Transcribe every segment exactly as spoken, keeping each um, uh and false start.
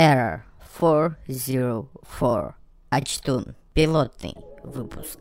Error четыреста четыре. Очтун. Пилотный выпуск.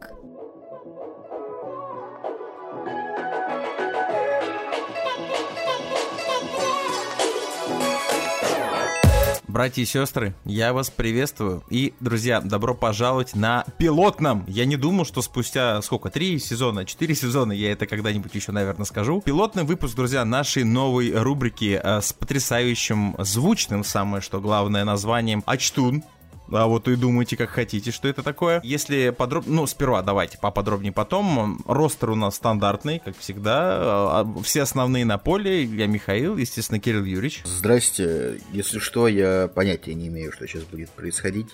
Братья и сестры, я вас приветствую. И, друзья, добро пожаловать на пилотном. Я не думал, что спустя сколько? Три сезона, четыре сезона, я это когда-нибудь еще, наверное, скажу. Пилотный выпуск, друзья, нашей новой рубрики с потрясающим звучным, самое что главное, названием «Очтун». А вот и думайте, как хотите, что это такое. Если подробно... Ну, сперва давайте поподробнее потом. Ростер у нас стандартный, как всегда. Все основные на поле. Я Михаил, естественно, Кирилл Юрьевич. Здрасте. Если что, я понятия не имею, что сейчас будет происходить.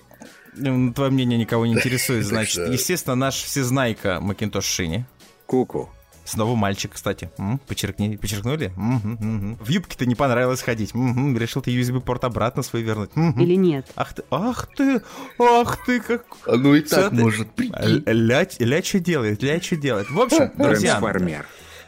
Твое мнение никого не интересует, значит. Естественно, наш всезнайка Макинтош Шини. Ку-ку. Снова мальчик, кстати. М? Почеркни... Почеркнули? М-м-м-м. В юбке-то не понравилось ходить. М-м-м. Решил ты ю эс би-порт обратно свой вернуть. М-м-м. Или нет? Ах ты, ах ты, ах ты, как... А ну и так ты... может прийти. Ля, ля что делает, ля что делает. В общем, друзья...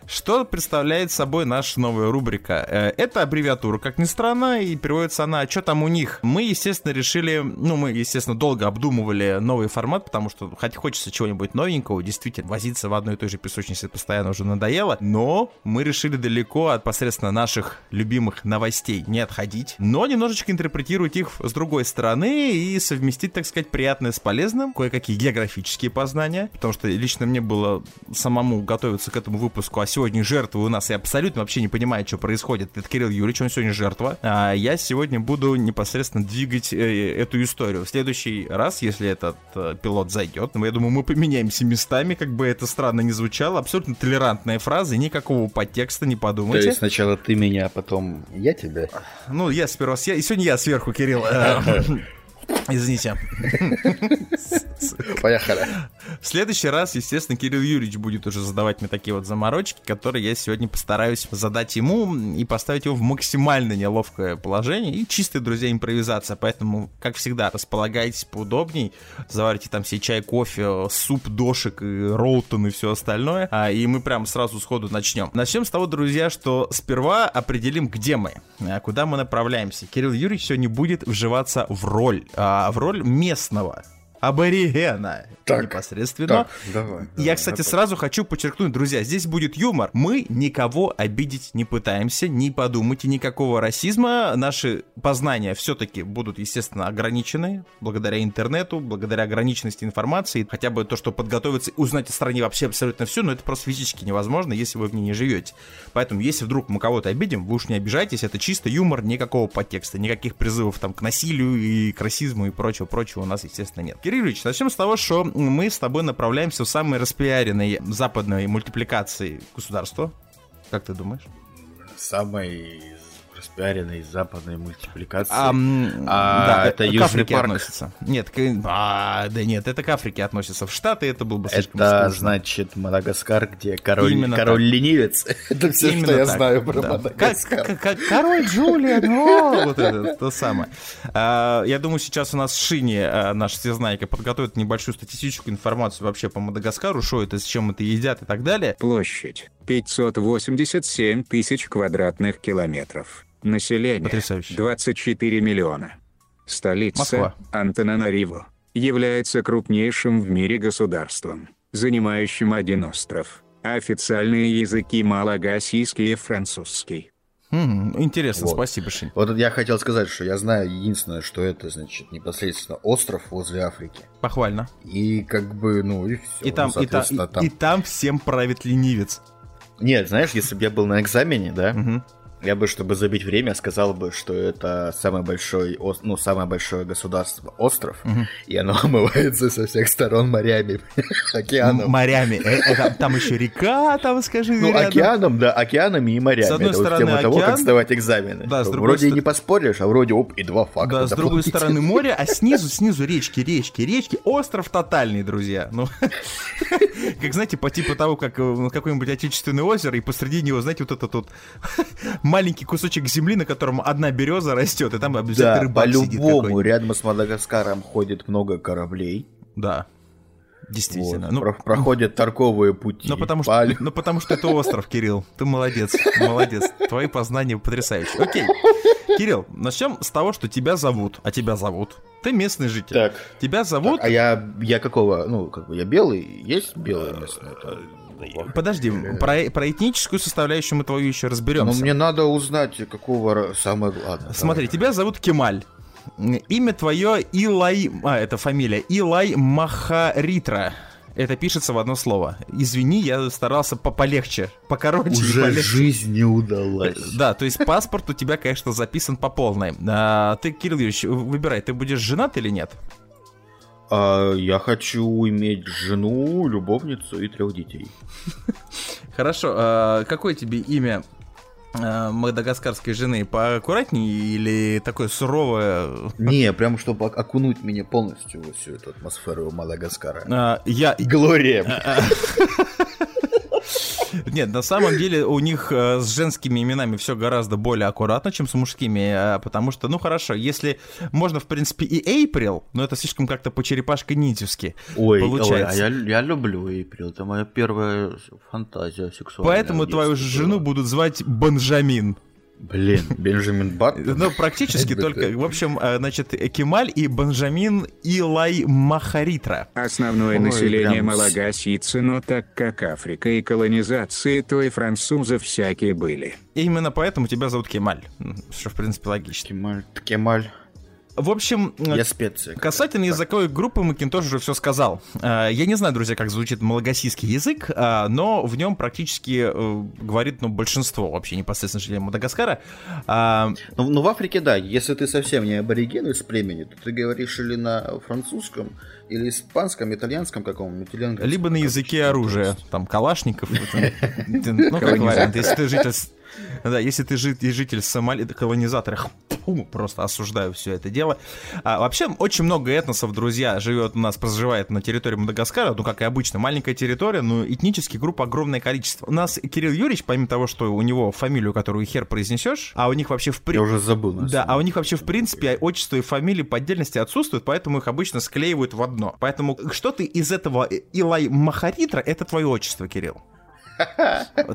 Что представляет собой наша новая рубрика? Это аббревиатура, как ни странно, и переводится она «А что там у них?». Мы, естественно, решили, ну, мы, естественно, долго обдумывали новый формат, потому что хоть хочется чего-нибудь новенького, действительно, возиться в одной и той же песочнице постоянно уже надоело, но мы решили далеко от посредственно наших любимых новостей не отходить, но немножечко интерпретировать их с другой стороны и совместить, так сказать, приятное с полезным, кое-какие географические познания, потому что лично мне было самому готовиться к этому выпуску, а сегодня жертва у нас, я абсолютно вообще не понимаю, что происходит. Это Кирилл Юрьевич, он сегодня жертва. А я сегодня буду непосредственно двигать э, эту историю. В следующий раз, если этот э, пилот зайдет, ну, я думаю, мы поменяемся местами, как бы это странно ни звучало. Абсолютно толерантная фраза, никакого подтекста, не подумайте. То есть сначала ты меня, а потом я тебя? Ну, я сперва, я, и сегодня я сверху, Кирилл. Извините. Поехали. В следующий раз, естественно, Кирилл Юрьевич будет уже задавать мне такие вот заморочки, которые я сегодня постараюсь задать ему и поставить его в максимально неловкое положение. И чистая, друзья, импровизация. Поэтому, как всегда, располагайтесь поудобней. Заварите там себе чай, кофе, суп, дошик, роутон и все остальное. И мы прям сразу сходу начнем. Начнем с того, друзья, что сперва определим, где мы, куда мы направляемся. Кирилл Юрьевич сегодня будет вживаться в роль в роль местного аборигена так, непосредственно. Так, давай, Я, давай, кстати, давай. сразу хочу подчеркнуть, друзья, здесь будет юмор. Мы никого обидеть не пытаемся, не подумайте, никакого расизма. Наши познания все-таки будут, естественно, ограничены благодаря интернету, благодаря ограниченности информации. Хотя бы то, что подготовиться, узнать о стране вообще абсолютно все, но это просто физически невозможно, если вы в ней не живете. Поэтому, если вдруг мы кого-то обидим, вы уж не обижайтесь, это чисто юмор, никакого подтекста, никаких призывов там к насилию и к расизму и прочего-прочего у нас, естественно, нет. Кирилл Ильич, начнем с того, что мы с тобой направляемся в самой распиаренной западной мультипликации государства. Как ты думаешь? Самой распиаренной западной мультипликации? А, а, да, это к Африке относится. Нет, к... а, да нет, это к Африке относится. В Штаты это было бы слишком это, скучно. Это, значит, Мадагаскар, где король, король ленивец. Это все, Именно что так. я знаю про да. Мадагаскар. Как, как, король Джулиан, о, вот это, то самое. А, я думаю, сейчас у нас Шини, а, наш всезнайка, подготовит небольшую статистическую информацию вообще по Мадагаскару, что это, с чем это едят и так далее. Площадь пятьсот восемьдесят семь тысяч квадратных километров. Население Потрясающе. двадцать четыре миллиона. Столица Москва. Антананариву является крупнейшим в мире государством, занимающим один остров. Официальные языки малагасийский и французский. Mm-hmm. Интересно, вот. Спасибо, Шин. Вот я хотел сказать, что я знаю единственное, что это, значит, непосредственно остров возле Африки. Похвально. И как бы, ну и все. И там, ну, и, та, и, там... и там всем правит ленивец. Нет, знаешь, если бы я был на экзамене, да... Mm-hmm. Я бы, чтобы забить время, сказал бы, что это самый большой, ну, самое большое государство остров, угу. и оно омывается со всех сторон морями, океаном. Морями. Там еще река, там скажи. Ну, океаном, да, океанами и морями. С одной стороны, океан. Того, как сдавать экзамены. Вроде не поспоришь, а вроде оп, и два факта. Да, с другой стороны море, а снизу, снизу речки, речки, речки. Остров тотальный, друзья. Ну, как, знаете, по типу того, как какое-нибудь отечественное озеро, и посреди него, знаете, вот этот вот... маленький кусочек земли, на котором одна береза растет, и там обязательно да, рыбак сидит какой-нибудь. Да, по-любому, рядом с Мадагаскаром ходит много кораблей. Да, действительно. Вот, ну, про- проходят торговые пути. Ну потому, что, ну, потому что это остров, Кирилл. Ты молодец, молодец. Твои познания потрясающие. Окей. Кирилл, начнем с того, что тебя зовут. А тебя зовут? Ты местный житель. Так. Тебя зовут... Так, а я, я какого? Ну, как бы я белый. Есть белый местный? Подожди, про, про этническую составляющую мы твою еще разберемся. Но мне надо узнать, какого самое главное. Смотри, тебя зовут Кемаль. Имя твое Илай... А, это фамилия. Илай Махаритра. Это пишется в одно слово. Извини, я старался по- полегче, покороче. Уже полегче. Жизнь не удалась. Да, то есть паспорт у тебя, конечно, записан по полной. А, ты, Кирилл Юрьевич, выбирай, ты будешь женат или нет? А, я хочу иметь жену, любовницу и трех детей. Хорошо. А какое тебе имя мадагаскарской жены? Поаккуратнее или такое суровое? Не, прям чтобы окунуть меня полностью во всю эту атмосферу Мадагаскара. А, я... Глория. Нет, на самом деле у них с женскими именами все гораздо более аккуратно, чем с мужскими, потому что, ну хорошо, если можно, в принципе, и Эйприл, но это слишком как-то по-черепашке-ниндзевски получается. Ой, а я, я люблю Эйприл, это моя первая фантазия сексуальная. Поэтому твою жену будут звать Бенджамин. Блин, Бенджамин Баттон. Ну, практически только, в общем, значит, Кемаль и Бенджамин Илай Махаритра. Основное Ой, население прям... малагасийцы, но так как Африка и колонизации, то и французы всякие были. И именно поэтому тебя зовут Кемаль, что, в принципе, логично. Кемаль, Кемаль. В общем, специя, касательно языковой группы Макинтош уже все сказал. Я не знаю, друзья, как звучит малагасийский язык, но в нем практически говорит ну, большинство вообще непосредственно жителей Мадагаскара. Ну, ну, в Африке, да, если ты совсем не абориген из племени, то ты говоришь или на французском, или испанском, итальянском каком-нибудь. Либо на языке оружия, там, калашников. Ну, как вариант, если ты житель... Да, если ты житель Сомали, колонизатор, хм, просто осуждаю все это дело. А, вообще, очень много этносов, друзья, живет у нас, проживает на территории Мадагаскара, ну, как и обычно, маленькая территория, но этнических групп огромное количество. У нас Кирилл Юрьевич, помимо того, что у него фамилию, которую хер произнесешь, а у них вообще в принципе... Я уже забыл. Да, а у них вообще в принципе отчество и фамилии по отдельности отсутствуют, поэтому их обычно склеивают в одно. Поэтому что ты из этого Илай Махаритра, это твое отчество, Кирилл.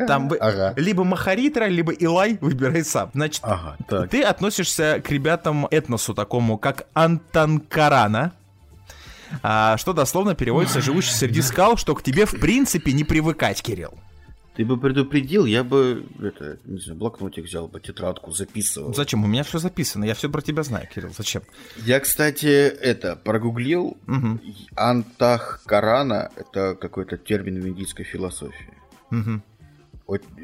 Там ага. Либо Махаритра, либо Илай, выбирай сам. Значит, ага, ты относишься к ребятам этносу такому, как Антанкарана, что дословно переводится «живущий среди скал», что к тебе в принципе не привыкать, Кирилл. Ты бы предупредил, я бы, это, не знаю, блокнотик взял бы, тетрадку записывал. Зачем? У меня все записано, я все про тебя знаю, Кирилл, зачем? Я, кстати, это, прогуглил, угу. Антанкарана, это какой-то термин в индийской философии. Угу.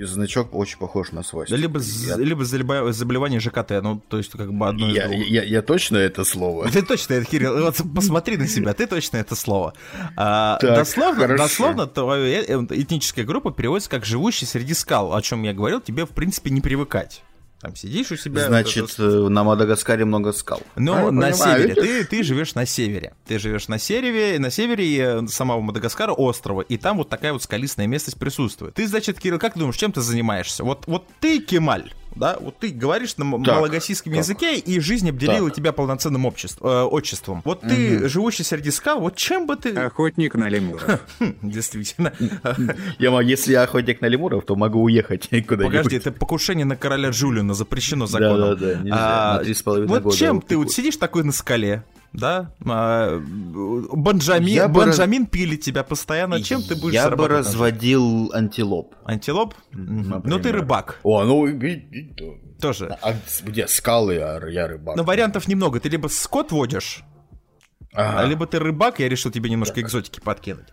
Значок очень похож на свастику. Либо, я... либо заболевание Ж К Т, ну, то есть, как бы одно из я, я, я точно это слово? Ты точно это, Кирилл, вот посмотри на себя, ты точно это слово. А, так, дословно, дословно твоя этническая группа переводится как «живущий среди скал», о чем я говорил, тебе, в принципе, не привыкать. Там сидишь у себя... Значит, вот это... на Мадагаскаре много скал. Ну, а, на понимаю, севере. Ты, ты живешь на севере. Ты живешь на севере, на севере самого Мадагаскара, острова, и там вот такая вот скалистая местность присутствует. Ты, значит, Кирилл, как ты думаешь, чем ты занимаешься? Вот, вот ты, Кемаль, да, вот ты говоришь на малагасийском языке, и жизнь обделила так. тебя полноценным обществ, э, отчеством. Вот угу. ты, живущий среди скал, вот чем бы ты... Охотник на лемуров. Действительно. Если я охотник на лемуров, то могу уехать куда-нибудь. Подожди, это покушение на короля Джулиана запрещено законом. Да-да-да, нельзя, на три с половиной года. Вот чем ты вот сидишь такой на скале, да, Бенджамин, Бенджамин пилит тебя постоянно, чем ты будешь зарабатывать? Я бы разводил антилоп. Антилоп? Ну ты рыбак. О, ну... Тоже. А где скалы, я рыбак. Но вариантов немного. Ты либо скот водишь, ага. либо ты рыбак, я решил тебе немножко так. экзотики подкинуть.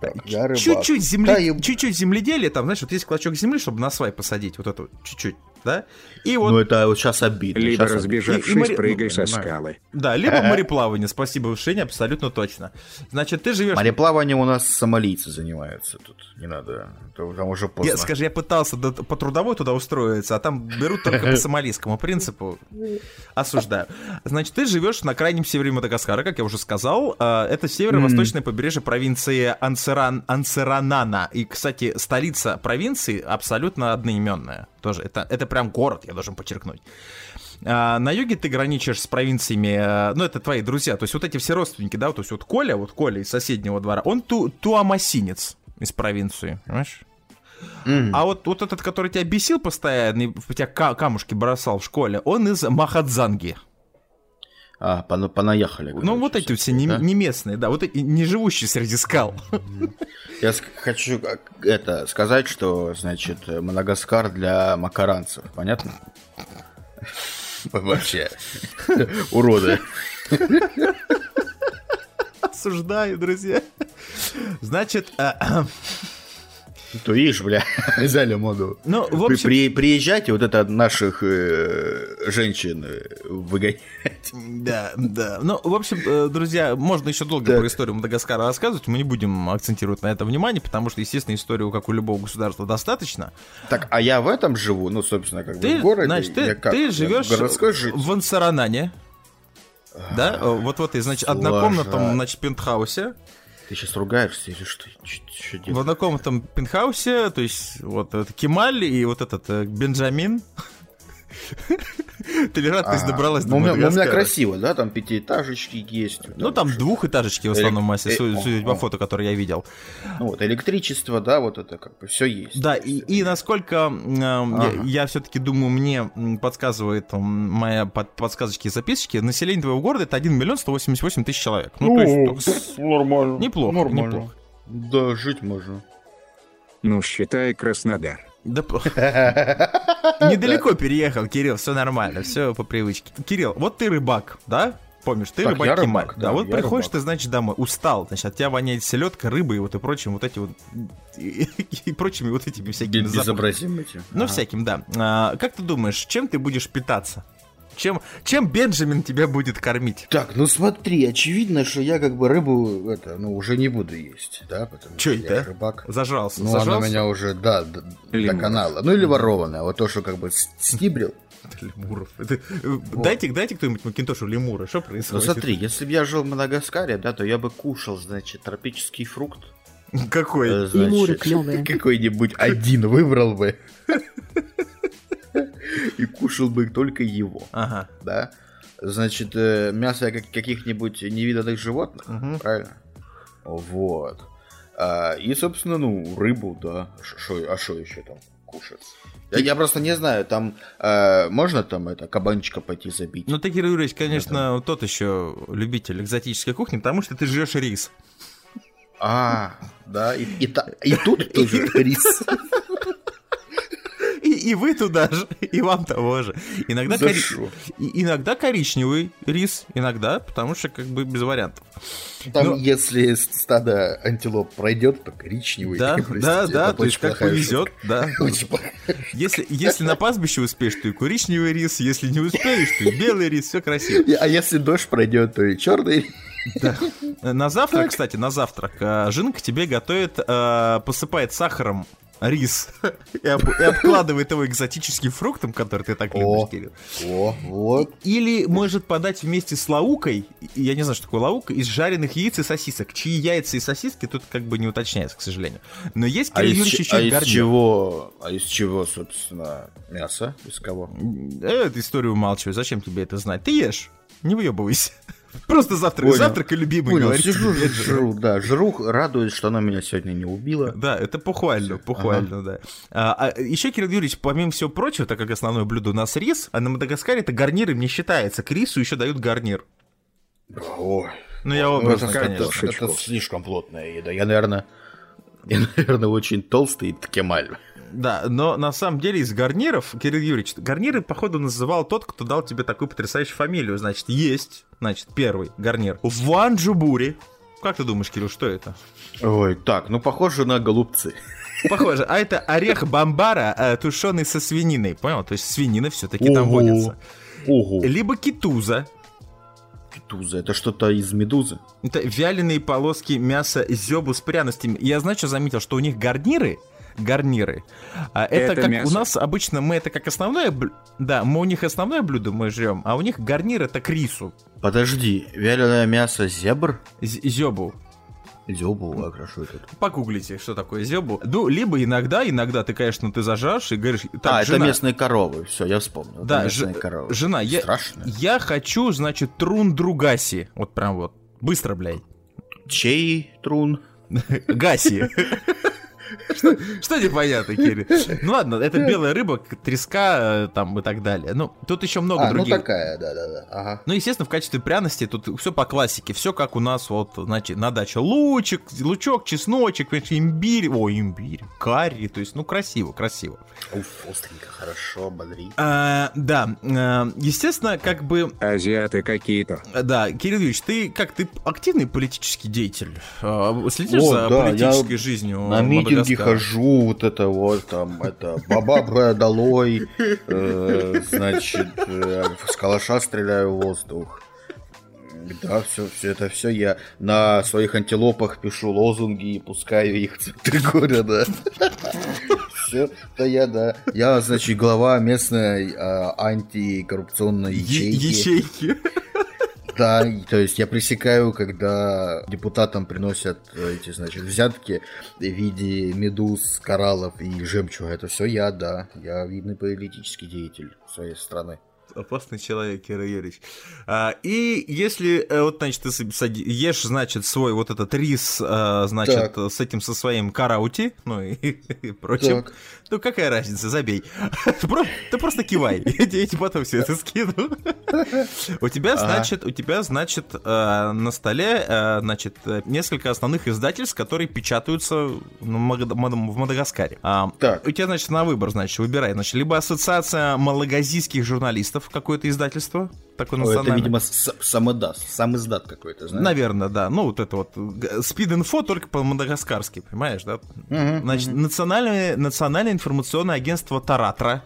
Так, я чуть-чуть, земля... да, я... чуть-чуть земледелия, там, знаешь, вот есть клочок земли, чтобы на свай посадить, вот это вот, чуть-чуть, да? И вот... Ну это вот сейчас обидно. Либо сейчас разбежавшись, и, и море... прыгай ну, со скалы. Да, либо мореплавание, спасибо, Шеня, абсолютно точно. Значит, ты живешь... Мореплаванием у нас сомалийцы занимаются тут, не надо, там уже поздно. Я, скажи, я пытался до... по трудовой туда устроиться, а там берут только по сомалийскому принципу, осуждаю. Значит, ты живешь на крайнем севере Мадагаскара, как я уже сказал, это северо-восточное mm-hmm. побережье провинции Ансеран... Ансеранана. И, кстати, столица провинции абсолютно одноименная. Тоже это, это прям город, я должен подчеркнуть. А, на юге ты граничишь с провинциями, ну, это твои друзья, то есть вот эти все родственники, да, то есть вот Коля, вот Коля из соседнего двора, он ту, туамасинец из провинции, понимаешь? Mm-hmm. А вот, вот этот, который тебя бесил постоянно, и тебя камушки бросал в школе, он из Махаджанги. А, понаехали. Короче, ну, вот эти все не, да? не местные, да, вот эти не живущие среди скал. Я с- хочу это сказать, что, значит, Мадагаскар для макаранцев, понятно? Вообще, уроды. Осуждаю, друзья. Значит... То ишь, бля, взяли моду. Ну, в общем... При, при, приезжайте, вот это наших э, женщин выгонять. Да, да. Ну, в общем, друзья, можно еще долго так. про историю Мадагаскара рассказывать. Мы не будем акцентировать на это внимание, потому что, естественно, историю, как у любого государства, достаточно. Так, а я в этом живу, ну, собственно, как ты, бы в городе. Значит, ты, ты живешь в Ансеранане. А, да, вот вот и, значит, сложно. Однокомнатном, значит, пентхаусе. Ты сейчас ругаешься или что? Ч-ч-ч в одном там пентхаусе, то есть вот этот Кемаль и вот этот э, Бенджамин. Толерантность добралась до Мадагаскара. У меня красиво, да, там пятиэтажечки есть. Ну там двухэтажечки в основном массе, судя по фото, которые я видел. Ну вот, электричество, да, вот это как бы все есть. Да, и насколько я все-таки думаю, мне подсказывает моя подсказочки и записочки, население твоего города это один миллион сто восемьдесят восемь тысяч человек. Ну, нормально. Неплохо, неплохо. Да, жить можно. Ну, считай Краснодар. Да, недалеко переехал, Кирилл, все нормально, все по привычке. Кирилл, вот ты рыбак, да? Помнишь, ты рыбак Кемаль. Да, вот приходишь ты, значит, домой, устал, значит, от тебя воняет селедка, рыба и вот и прочим вот эти вот и прочими вот этими всякими безобразием этим. Ну всяким, да. Как ты думаешь, чем ты будешь питаться? Чем, чем Бенджамин тебя будет кормить? Так, ну смотри, очевидно, что я как бы рыбу это, ну, уже не буду есть, да, потому что я рыбак. Зажрался, ну, зажрался? Она меня уже, да, до, до канала. Ну, или ворованная, вот то, что как бы стибрил. Лемуров. Это... Вот. Дайте, дайте кто-нибудь макинтошу лемура, что происходит? Ну смотри, если бы я жил в Мадагаскаре, да, то я бы кушал, значит, тропический фрукт. Какой? Значит, лемуры клёвые. Какой-нибудь один выбрал бы. И кушал бы только его. Ага. Да? Значит, мясо каких-нибудь невиданных животных, угу. Правильно? Вот. А, и, собственно, ну, рыбу, да. Шо, а что еще там кушать? Я, я просто не знаю, там а, можно там это кабанчика пойти забить? Ну, ты, Кирилл Юрьевич, конечно, это... тот еще любитель экзотической кухни, потому что ты жрешь рис. А, да, и, и, и тут тоже рис. И, и вы туда же, и вам того же. Иногда, кори... иногда коричневый рис, иногда, потому что как бы без вариантов. Там, но... если стадо антилоп пройдет, то коричневый. Да, простите, да, да, то есть как повезет, да. Если, если на пастбище успеешь, то и коричневый рис, если не успеешь, то и белый рис, все красиво. А если дождь пройдет, то и черный. Да. На завтрак, так. Кстати, на завтрак Жинка тебе готовит, посыпает сахаром рис и, об, и обкладывает его экзотическим фруктом, который ты так любишь, Кирилл. О, вот. Или может подать вместе с лаукой, я не знаю, что такое лаука, из жареных яиц и сосисок. Чьи яйца и сосиски тут как бы не уточняется, к сожалению. Но есть, Кирилл Юрьевич, еще и горчил. А из чего, собственно, мясо? Из кого? Эту историю умалчиваю. Зачем тебе это знать? Ты ешь, не выебывайся. Просто завтрак, завтрак и любимый, понял, говорит. Сижу, жру, да, жру, радуюсь, что она меня сегодня не убила. Да, это похвально, похвально, ага. Да. А, а еще, Кирилл Юрьевич, помимо всего прочего, так как основное блюдо у нас рис, а на Мадагаскаре это гарниром не считается, к рису еще дают гарнир. Ой. Ну, я образно, конечно. Это, это слишком плотная еда. Я, наверное, я, наверное, очень толстый Кемаль. Да, но на самом деле из гарниров, Кирилл Юрьевич, гарниры, походу, называл тот, кто дал тебе такую потрясающую фамилию. Значит, есть, значит, первый гарнир. Ванджубури. Как ты думаешь, Кирилл, что это? Ой, так, ну, похоже на голубцы. Похоже. А это орех бамбара, тушеный со свининой, понял? То есть свинина все-таки там водится. Ого. Либо китуза. Китуза, это что-то из медузы? Это вяленые полоски мяса зёбу с пряностями. Я, знаешь, что заметил, что у них гарниры... Гарниры. А это, это как мясо. У нас обычно мы это как основное блюдо. Да, мы у них основное блюдо мы жрем, а у них гарнир это к рису. Подожди, вяленое мясо зебр? Зёбу. Зёбу, а хорошо это. Погуглите, что такое зёбу. Ну, либо иногда, иногда ты, конечно, ты зажрешь и говоришь... А, жена... это местные коровы, все, я вспомнил. Да, это местные ж... коровы. Жена, я... я хочу, значит, трун другаси. Вот прям вот. Быстро, блядь. Чей трун? Гаси. Что непонятно, Кири? Ну ладно, это белая рыба, треска там и так далее. Ну, тут еще много других. Ну, такая, да-да-да. Ну, естественно, в качестве пряности тут все по классике. Все как у нас вот, значит, на даче. Лучик, лучок, чесночек, имбирь. О, имбирь, карри. То есть, ну, красиво, красиво. Уф, остренько, хорошо, бодрит. Да, естественно, как бы... Азиаты какие-то. Да, Кирилл Юрьевич, ты как, ты активный политический деятель? Следишь за политической жизнью Мадагаскара? Хожу, вот это вот, там, это, баба-бра долой, э, значит, э, с калаша стреляю в воздух. Да, все, все, это все я на своих антилопах пишу лозунги и пускаю их в центр города. Все, это я, да. Я, значит, глава местной антикоррупционной ячейки. Да, то есть я пресекаю, когда депутатам приносят эти, значит, взятки в виде медуз, кораллов и жемчуга. Это все я, да. Я видный политический деятель своей страны. Опасный человек, Кира Юрьевич. А, и если, вот, значит, ты ешь, значит, свой вот этот рис, значит, так. с этим, со своим караути, ну и, и прочим, так. Ну какая разница, забей. Ты просто кивай, я тебе потом все это скину. У тебя, значит, у тебя, значит, на столе, значит, несколько основных издательств, которые печатаются в Мадагаскаре. У тебя, значит, на выбор, значит, выбирай, значит, либо ассоциация малагазийских журналистов, какое-то издательство такое национальное. Это, видимо, самодас, сам издат какой-то, знаешь? Наверное, да. Ну, вот это вот спид-инфо, только по-мадагаскарски, понимаешь, да? Uh-huh, Значит, uh-huh. национальное, национальное информационное агентство Таратра.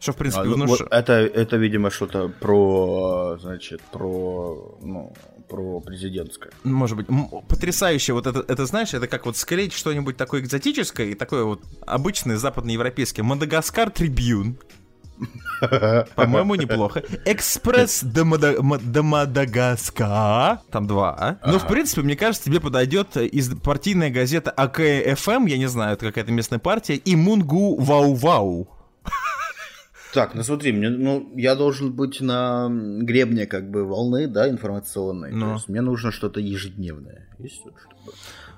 Что, в принципе, а, ну, ну, вот ш... это, это, видимо, что-то про, значит, про, ну, про президентское. Может быть. Потрясающе. Вот это, это, знаешь, это как вот склеить что-нибудь такое экзотическое и такое вот обычное западноевропейское. Мадагаскар Трибюн. По-моему, неплохо. Экспресс до Мада... до Мадагаскара. Там два, а? Ага. Ну, в принципе, мне кажется, тебе подойдет из партийная газета АКФМ, я не знаю, это какая-то местная партия, и Мунгу Вау-Вау. Так, ну смотри, мне, ну, я должен быть на гребне, как бы, волны, да, информационной. Но. То есть мне нужно что-то ежедневное. Есть что-то.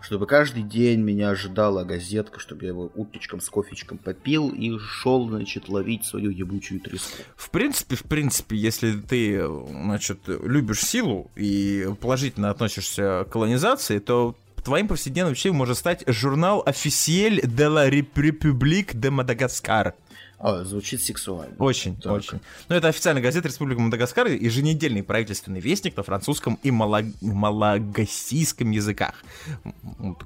Чтобы каждый день меня ожидала газетка, чтобы я его утечком с кофечком попил и шел, значит, ловить свою ебучую треску. В принципе, в принципе, если ты, значит, любишь силу и положительно относишься к колонизации, то твоим повседневным чтением может стать журнал Officiel de la République de Madagascar. А, звучит сексуально. Очень, так. очень. Ну, это официальная газета Республики Мадагаскар, еженедельный правительственный вестник на французском и малаг... малагасийском языках.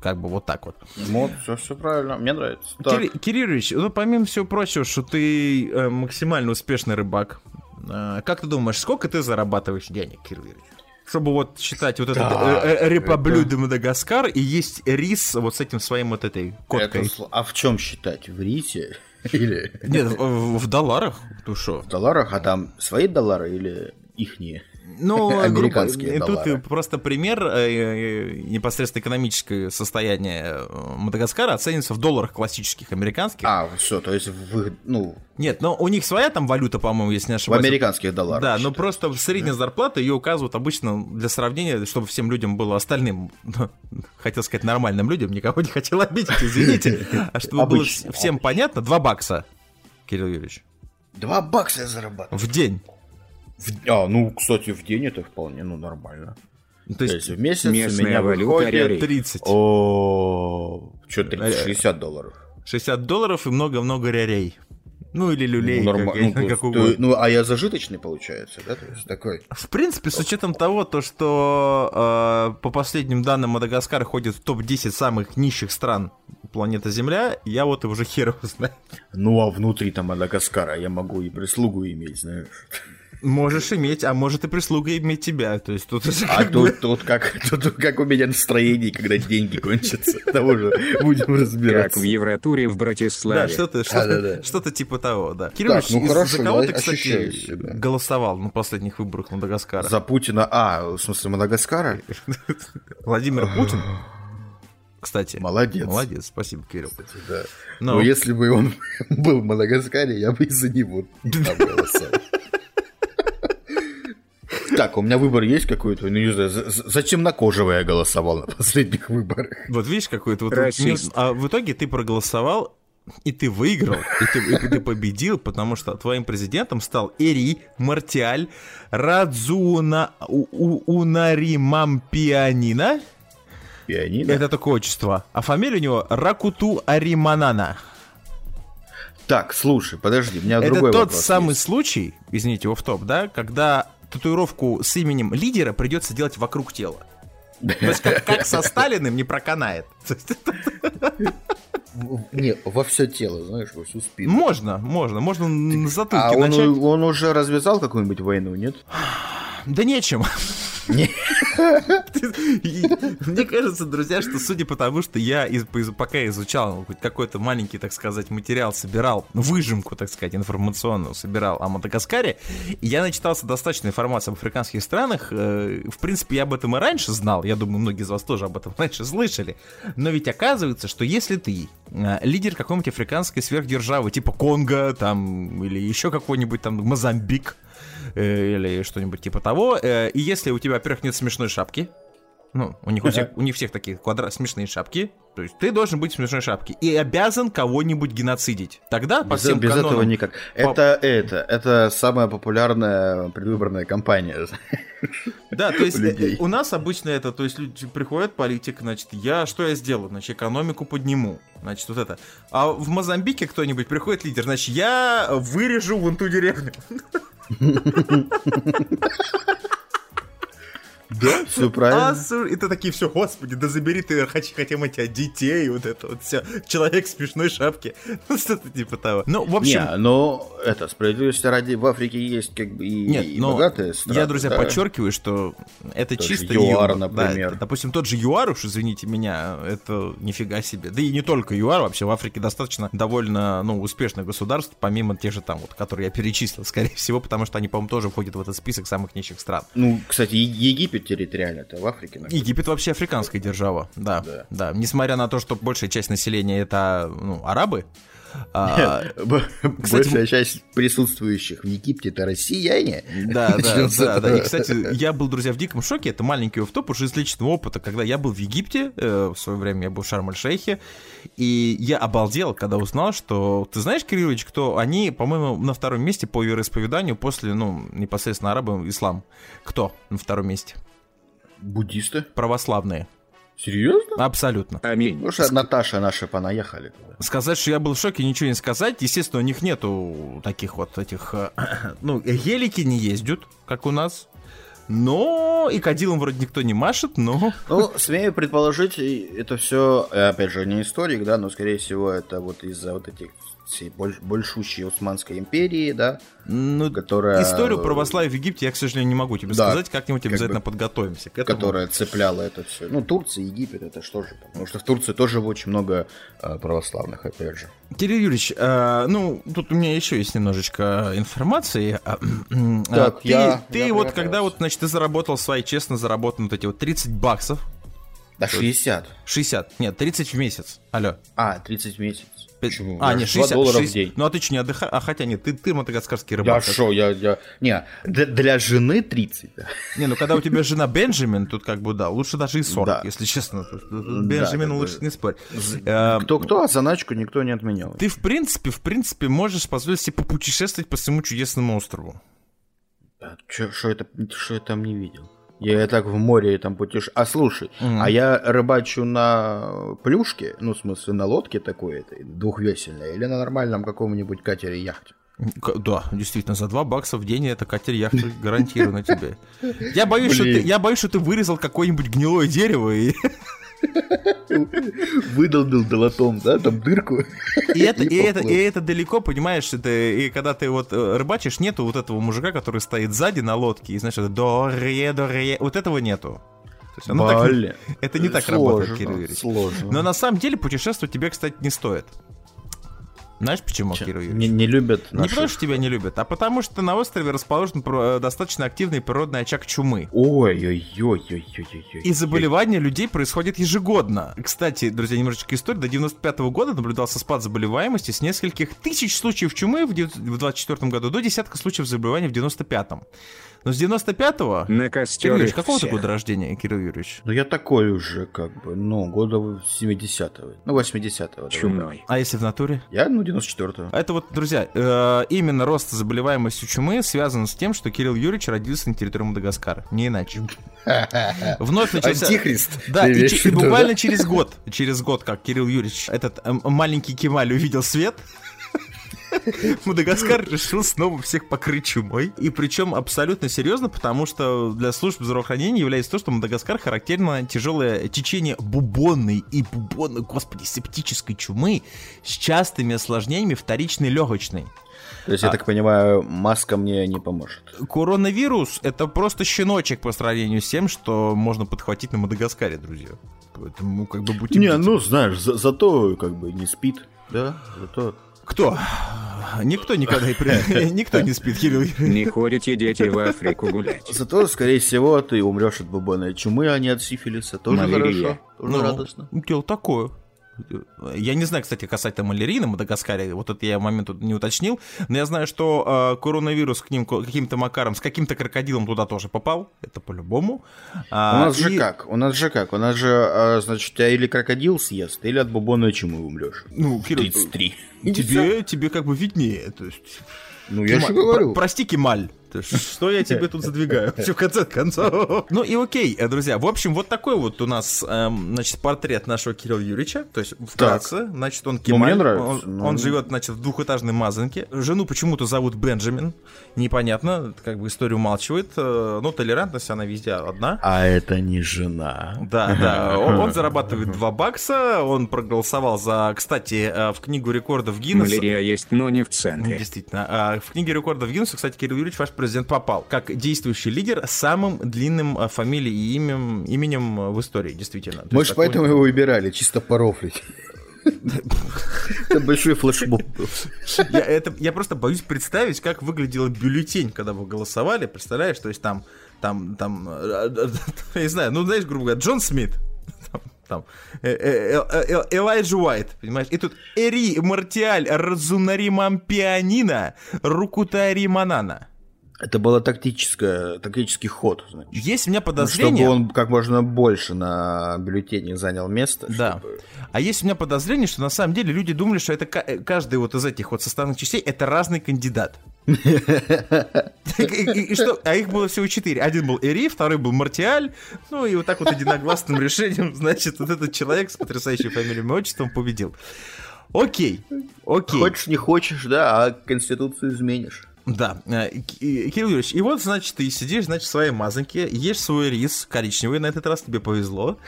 Как бы вот так вот. Вот, все, все правильно, мне нравится. Кир... Кирилл Юрьевич, ну, помимо всего прочего, что ты э, максимально успешный рыбак, э, как ты думаешь, сколько ты зарабатываешь денег, Кирилл Юрьевич? Чтобы вот считать вот да, этот Репаблю де Мадагаскар и есть рис вот с этим своим вот этой коткой. Это... А в чем считать? В рисе? Или... Нет, в, в долларах. Ну что? В долларах, а там свои доллары или ихние? Ну, американские группа, доллары. Тут просто пример непосредственно экономическое состояние Мадагаскара оценится в долларах классических американских. А, все, то есть в, ну... Нет, но у них своя там валюта, по-моему, если не ошибаюсь. В американских долларах. Да, но просто средняя зарплата, ее указывают обычно для сравнения, чтобы всем людям было остальным, хотел сказать, нормальным людям, никого не хотел обидеть, извините. А чтобы было всем понятно, два бакса, Кирилл Юрьевич. два бакса я зарабатываю. В день. В... А, ну, кстати, в день это вполне, ну, нормально. То есть, То есть в месяц у меня выходит тридцать. О, что тридцать? шестьдесят долларов. шестьдесят долларов и много-много рярей. Ну, или люлей, ну, норма... как, ну, как то, угодно. То, ну, а я зажиточный, получается, да? То есть такой. В принципе, с учетом того, то, что э, по последним данным Мадагаскар ходит в топ десять самых нищих стран планеты Земля, я вот уже хер знаю. Ну, а внутри там Мадагаскара я могу и прислугу иметь, знаешь. Можешь иметь, а может и прислуга иметь тебя. То есть тут уже а как тут, бы... тут, как, тут как у меня настроение, когда деньги кончатся. Того же будем разбираться. Как в Евротуре в Братиславе. Да, что-то, что-то, а, да, да. что-то типа того, да. Кирилл, ну, хорошо, за кого ты, кстати, себя. голосовал на последних выборах Мадагаскара? За Путина. А, в смысле Мадагаскара? Владимир Путин? Кстати, молодец. Молодец, спасибо, Кирилл. Кстати, да. Но... Но если бы он был в Мадагаскаре, я бы из-за него не голосовал. так, у меня выбор есть какой-то, ну не знаю, за темнокожего я голосовал на последних выборах. Вот видишь, какой-то вот... А в итоге ты проголосовал, и ты выиграл, и ты, и ты победил, потому что твоим президентом стал Эри Мартиаль Радзуна Унаримам Пианино. Пианино? Это такое отчество. А фамилия у него Ракутуариманана. Так, слушай, подожди, у меня это другой вопрос. Это тот самый есть. случай, извините, офф-топ, да, когда татуировку с именем лидера придется делать вокруг тела. То есть как, как со Сталиным не проканает. Не, во все тело, знаешь, во всю спину. Можно, можно, можно на затылке а начать. А он, он уже развязал какую-нибудь войну, нет? Да нечем. Мне кажется, друзья, что судя по тому, что я пока изучал какой-то маленький, так сказать, материал собирал, выжимку, так сказать, информационную собирал о Мадагаскаре, я начитался достаточно информации об африканских странах. В принципе, я об этом и раньше знал. Я думаю, многие из вас тоже об этом раньше слышали. Но ведь оказывается, что если ты лидер какой-нибудь африканской сверхдержавы, типа Конго, там, или еще какой-нибудь там Мозамбик, или что-нибудь типа того. И если у тебя, во-первых, нет смешной шапки, ну, у них у всех, у них всех такие квадра... смешные шапки, то есть ты должен быть в смешной шапке и обязан кого-нибудь геноцидить. Тогда по без, всем без канонам... Без этого никак. По... Это, это, это самая популярная предвыборная кампания. Да, то есть у нас обычно это, то есть люди приходят, политик, значит, я, что я сделаю? Значит, экономику подниму, значит, вот это. А в Мозамбике кто-нибудь приходит, лидер, значит, я вырежу вон ту деревню. Да, все правильно. А, и ты такие, все, господи, да забери ты, хотим эти детей, вот это вот все. Человек в смешной шапке. Ну, что-то типа того. Ну, в общем... Не, но это, справедливости ради, в Африке есть как бы и, нет, и богатые страны. Я, друзья, да? подчеркиваю, что это тот чисто... ЮАР, например. Да, допустим, тот же ЮАР, уж извините меня, это нифига себе. Да и не только ЮАР, вообще в Африке достаточно довольно, ну, успешных государств, помимо тех же там, вот, которые я перечислил, скорее всего, потому что они, по-моему, тоже входят в этот список самых нищих стран. Ну, кстати, Египет территориально-то в Африке. Наверное. Египет вообще африканская держава, да, да, да. Несмотря на то, что большая часть населения это, ну, арабы. А, кстати, большая часть присутствующих в Египте это россияне. Да, да, да, да. И, кстати, я был, друзья, в диком шоке. Это маленький офф-топ уже из личного опыта, когда я был в Египте, э, в свое время я был в Шарм-эль-Шейхе, и я обалдел, когда узнал, что, ты знаешь, Кириллович, кто они, по-моему, на втором месте по вероисповеданию после, ну, непосредственно арабы, ислам. Кто на втором месте? Буддисты. Православные. Серьезно? Абсолютно. Аминь. Потому что Ск... Наташа наша понаехали туда. Сказать, что я был в шоке, ничего не сказать. Естественно, у них нету таких вот этих... Ну, гелики не ездят, как у нас. Но и кадилом вроде никто не машет, но... Ну, смею предположить, это все, опять же, не историк, да, но, скорее всего, это вот из-за вот этих... всей больш, большущей Османской империи, да, ну, которая... Историю православия в Египте я, к сожалению, не могу тебе да, сказать, как-нибудь как обязательно бы, подготовимся к этому. Которая цепляла это все. Ну, Турция, Египет, это что же? Потому что в Турции тоже очень много э, православных, опять же. Кирилл Юрьевич, э, ну, тут у меня еще есть немножечко информации. Так, ты я, ты я вот, когда вот, значит, ты заработал свои, честно, заработал вот эти вот тридцать баксов. Да шестьдесят. шестьдесят, нет, тридцать в месяц. Алло. А, тридцать в месяц. Почему? А, нет, шестьдесят долларов в день. Ну, а ты что, не отдыхаешь? А, хотя нет, ты, ты мадагаскарский рыбак. Да шо, я, я... Не, для, для жены тридцать. Не, ну, когда у тебя жена Бенджамин, тут как бы, да, лучше даже и сорок, да, если честно. Бенджамин да, лучше да, не спорь. Кто-кто, а заначку никто не отменял. Ты, в принципе, в принципе, можешь позволить себе попутешествовать по своему чудесному острову. Да, что это, что я там не видел? Я так в море там путешествую. А слушай, mm-hmm. а я рыбачу на плюшке, ну, в смысле, на лодке такой этой, двухвесельной, или на нормальном каком-нибудь катере-яхте? Да, действительно, за два бакса в день это катер-яхта гарантированно тебе. Я боюсь, что ты, я боюсь, что ты вырезал какое-нибудь гнилое дерево и... Выдолбил долотом, да, там дырку. И это, и, и, это, и это далеко, понимаешь, это, и когда ты вот рыбачишь, нету вот этого мужика, который стоит сзади на лодке, и знаешь, доре, доре, вот этого нету. Ну, так, это не так сложно, работает, Кирилл Юрьевич. Сложно. Но на самом деле путешествовать тебе, кстати, не стоит. Знаешь, почему, Кирилл Юрьевич? Не, не любят. Не потому что тебя не любят, а потому что на острове расположен достаточно активный природный очаг чумы. Ой-ой-ой-ой-ой-ой. И заболевания людей происходят ежегодно. Кстати, друзья, немножечко истории. До девяносто пятого года наблюдался спад заболеваемости с нескольких тысяч случаев чумы в двадцать четвёртом году до десятка случаев заболеваний в девяносто пятом. Но с девяносто пятого... На костер. Кирилл Юрьевич, какого ты года рождения, Кирилл Юрьевич? Ну, я такой уже, как бы, ну, года семидесятого. Ну, восьмидесятого. Чумной. А если в натуре? Я, ну, девяносто четвёртого. Это вот, друзья, э, именно рост заболеваемости чумы связан с тем, что Кирилл Юрьевич родился на территории Мадагаскара. Не иначе. Вновь начался... Антихрист. Да, и, ч- и буквально через год, через год, как Кирилл Юрьевич, этот э, маленький Кемаль увидел свет... Мадагаскар решил снова всех покрыть чумой. И причем абсолютно серьезно, потому что для служб здравоохранения является то, что Мадагаскар характерно тяжелое течение бубонной и бубонной, господи, септической чумы с частыми осложнениями вторичной легочной. То есть, а, я так понимаю, маска мне не поможет. Коронавирус — это просто щеночек по сравнению с тем, что можно подхватить на Мадагаскаре, друзья. Поэтому как бы будем... Не, ну знаешь, за- зато как бы не спит, да, зато... Кто? Никто никогда и при... Никто не спит, Кирилл. Не ходите, дети, в Африку гулять. Зато, скорее всего, ты умрешь от бубонной чумы, а не от сифилиса. Тоже хорошо, тоже ну, радостно. Дело такое. Я не знаю, кстати, касательно малярии на Мадагаскаре, вот этот я момент тут не уточнил, но я знаю, что э, коронавирус к ним каким-то макаром, с каким-то крокодилом туда тоже попал, это по-любому. А, у нас и... же как, у нас же как, у нас же, значит, или крокодил съест, или от бубонной чумы умрешь. Ну, тридцать три. Тебе, тебе как бы виднее, то есть... Ну, я Кемаль, же говорю. Про- прости, Кемаль, что я тебе тут задвигаю? Все в конце концов. Ну и окей, друзья. В общем, вот такой вот у нас, эм, значит, портрет нашего Кирилла Юрьевича. То есть вкратце, так. Значит, он Кемаль. Ну, он, ну... он живет, значит, в двухэтажной мазанке. Жену почему-то зовут Бенджамин. Непонятно, как бы историю умалчивает. Но толерантность, она везде одна. А это не жена. Да, да. Он, он зарабатывает два бакса. Он проголосовал за, кстати, в книгу рекордов Гиннесса. Малярия есть, но не в центре. Действительно. В книге рекордов Гиннесса, кстати, Кирилл Юрьевич, ваш президент, попал как действующий лидер с самым длинным фамилией и именем, именем в истории, действительно. То Может, поэтому такой... его выбирали, чисто порофлить. Это большой флешмоб. я, это, я просто боюсь представить, как выглядел бюллетень, когда вы голосовали, представляешь, то есть там, там, там, я не знаю, ну, знаешь, грубо говоря, Джон Смит, там, там, Элайджа Уайт, понимаешь, и тут Эри Мартиаль Радзуна Унаримам Пианино Ракутуариманана. Это был тактический ход. Значит. Есть у меня подозрение... Чтобы он как можно больше на бюллетене занял место. Да. Чтобы... А есть у меня подозрение, что на самом деле люди думали, что это каждый вот из этих вот составных частей это разный кандидат. А их было всего четыре. Один был Эри, второй был Мартиаль. Ну и вот так вот единогласным решением, значит, вот этот человек с потрясающей фамилией и отчеством победил. Окей. Окей. Хочешь, не хочешь, да, а конституцию изменишь. Да, Кирилл Юрьевич, и вот, значит, ты сидишь, значит, в своей мазанке, ешь свой рис коричневый, на этот раз тебе повезло,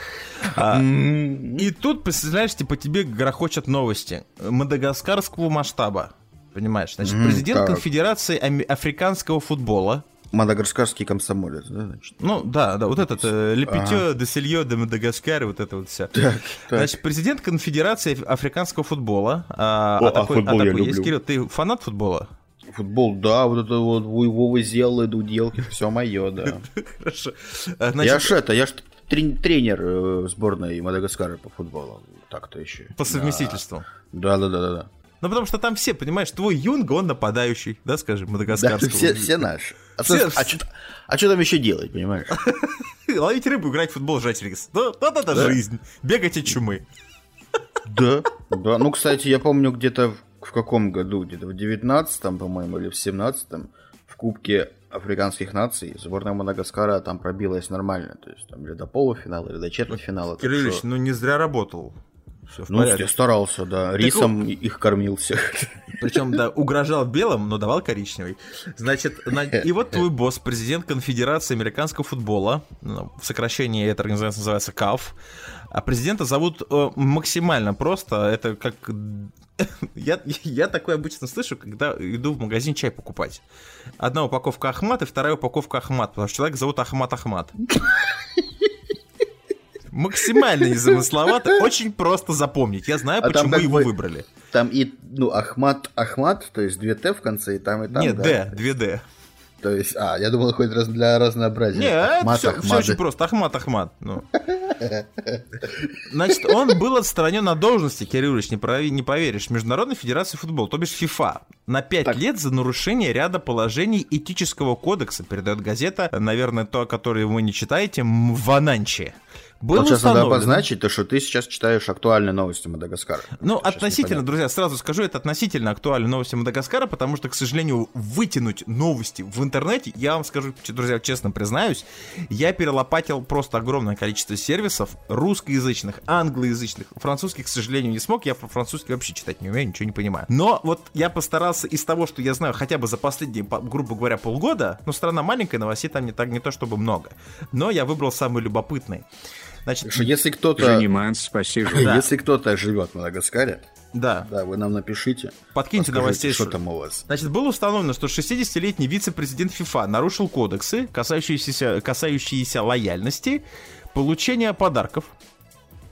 а, и тут, представляешь, типа тебе грохочут новости мадагаскарского масштаба, понимаешь, значит, президент mm, Конфедерации африканского футбола. Мадагаскарский комсомолец, да, значит? Ну, да, да, вот этот э, Лепетё, ага. Десельё, де Мадагаскар, вот это вот все. Так, так. Значит, президент Конфедерации африканского футбола. Э, О, а такой, а футбол а я люблю. Есть, Кирилл, ты фанат футбола? Футбол, да, вот это вот Вовы сделали, дуделки, все мое, да. Хорошо. Значит... Я ж это, я ж тренер сборной Мадагаскара по футболу, так-то еще. По совместительству. Да, да, да, да, да. Ну, потому что там все, понимаешь, твой Юнга, он нападающий, да, скажем, мадагаскарского. Да, все, все наши. А, все... а, что, а что там еще делать, понимаешь? Ловить рыбу, играть в футбол, жать рис. Вот это жизнь. Бегать от чумы. Да, да. Ну, кстати, я помню где-то... В каком году? Где-то в девятнадцатом, по-моему, или в семнадцатом в Кубке африканских наций сборная Мадагаскара там пробилась нормально. То есть там или до полуфинала, или до четвертьфинала. Кирилл Ильич, что... ну не зря работал. Все в ну, порядке. Я старался, да. Рисом так... их кормил всех. Причем, да, угрожал белым, но давал коричневый. Значит, на... и вот твой босс, президент Конфедерации американского футбола, в сокращении эта организация называется КАФ, а президента зовут максимально просто, это как... Я, я такое обычно слышу, когда иду в магазин чай покупать. Одна упаковка Ахмад и вторая упаковка Ахмад, потому что человек зовут Ахмад Ахмад. Максимально незамысловато, очень просто запомнить. Я знаю, а почему его бы, выбрали. Там и, ну, Ахмад Ахмад, то есть две тэ в конце, и там, и там. Нет, да. Д, две дэ. То есть, а, я думал, хоть раз для разнообразия. Нет, Ахмад, все, все очень просто, Ахмад Ахмад. Ну. Значит, он был отстранен от должности, Кирилл Ильич, не поверишь, Международной Федерации Футбола, то бишь ФИФА, на пять так. лет за нарушение ряда положений этического кодекса, передает газета, наверное, то, о которой вы не читаете, Вананчи. Был вот сейчас надо обозначить то, что ты сейчас читаешь «Актуальные новости Мадагаскара». Ну, это относительно, друзья, сразу скажу, это относительно «Актуальные новости Мадагаскара», потому что, к сожалению, вытянуть новости в интернете, я вам скажу, друзья, честно признаюсь, я перелопатил просто огромное количество сервисов русскоязычных, англоязычных, французских, к сожалению, не смог, я по-французски вообще читать не умею, ничего не понимаю. Но вот я постарался из того, что я знаю хотя бы за последние, грубо говоря, полгода, ну, страна маленькая, новостей там не, так, не то чтобы много, но я выбрал самый любопытный. Значит, если кто-то если кто-то живет в Мадагаскаре, да. да, вы нам напишите. Подкиньте новостей, что там у вас. Значит, было установлено, что шестидесятилетний вице-президент ФИФА нарушил кодексы, касающиеся, касающиеся лояльности, получения подарков.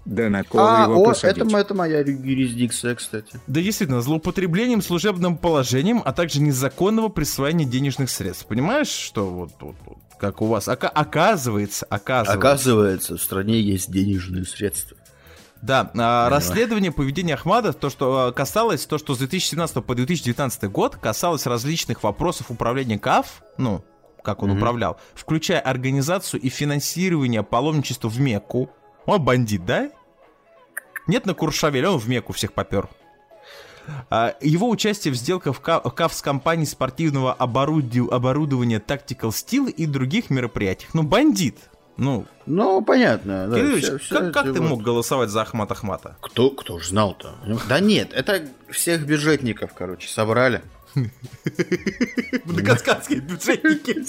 Да, на кого а, его о, посадить? Это, это моя юрисдикция, кстати. Да, действительно, злоупотреблением служебным положением, а также незаконного присвоения денежных средств. Понимаешь, что вот тут... Вот, вот. Как у вас. Ока- оказывается, оказывается... Оказывается, в стране есть денежные средства. Да, а, расследование поведения Ахмада, то, что касалось, то, что с две тысячи семнадцатого по две тысячи девятнадцатый год касалось различных вопросов управления КАФ, ну, как он mm-hmm. управлял, включая организацию и финансирование паломничества в Мекку. Он бандит, да? Нет, на Куршавель, он в Мекку всех попер. Его участие в сделках в КАФ с компанией спортивного оборудования Tactical Steel и других мероприятиях. Ну, бандит. Ну, ну понятно. Да, Кирилл Ильич, все, все как, как ты вот... мог голосовать за Ахмад Ахмата? Кто, кто ж знал-то? Да нет, это всех бюджетников, короче, собрали. Мадагаскарские бюджетники.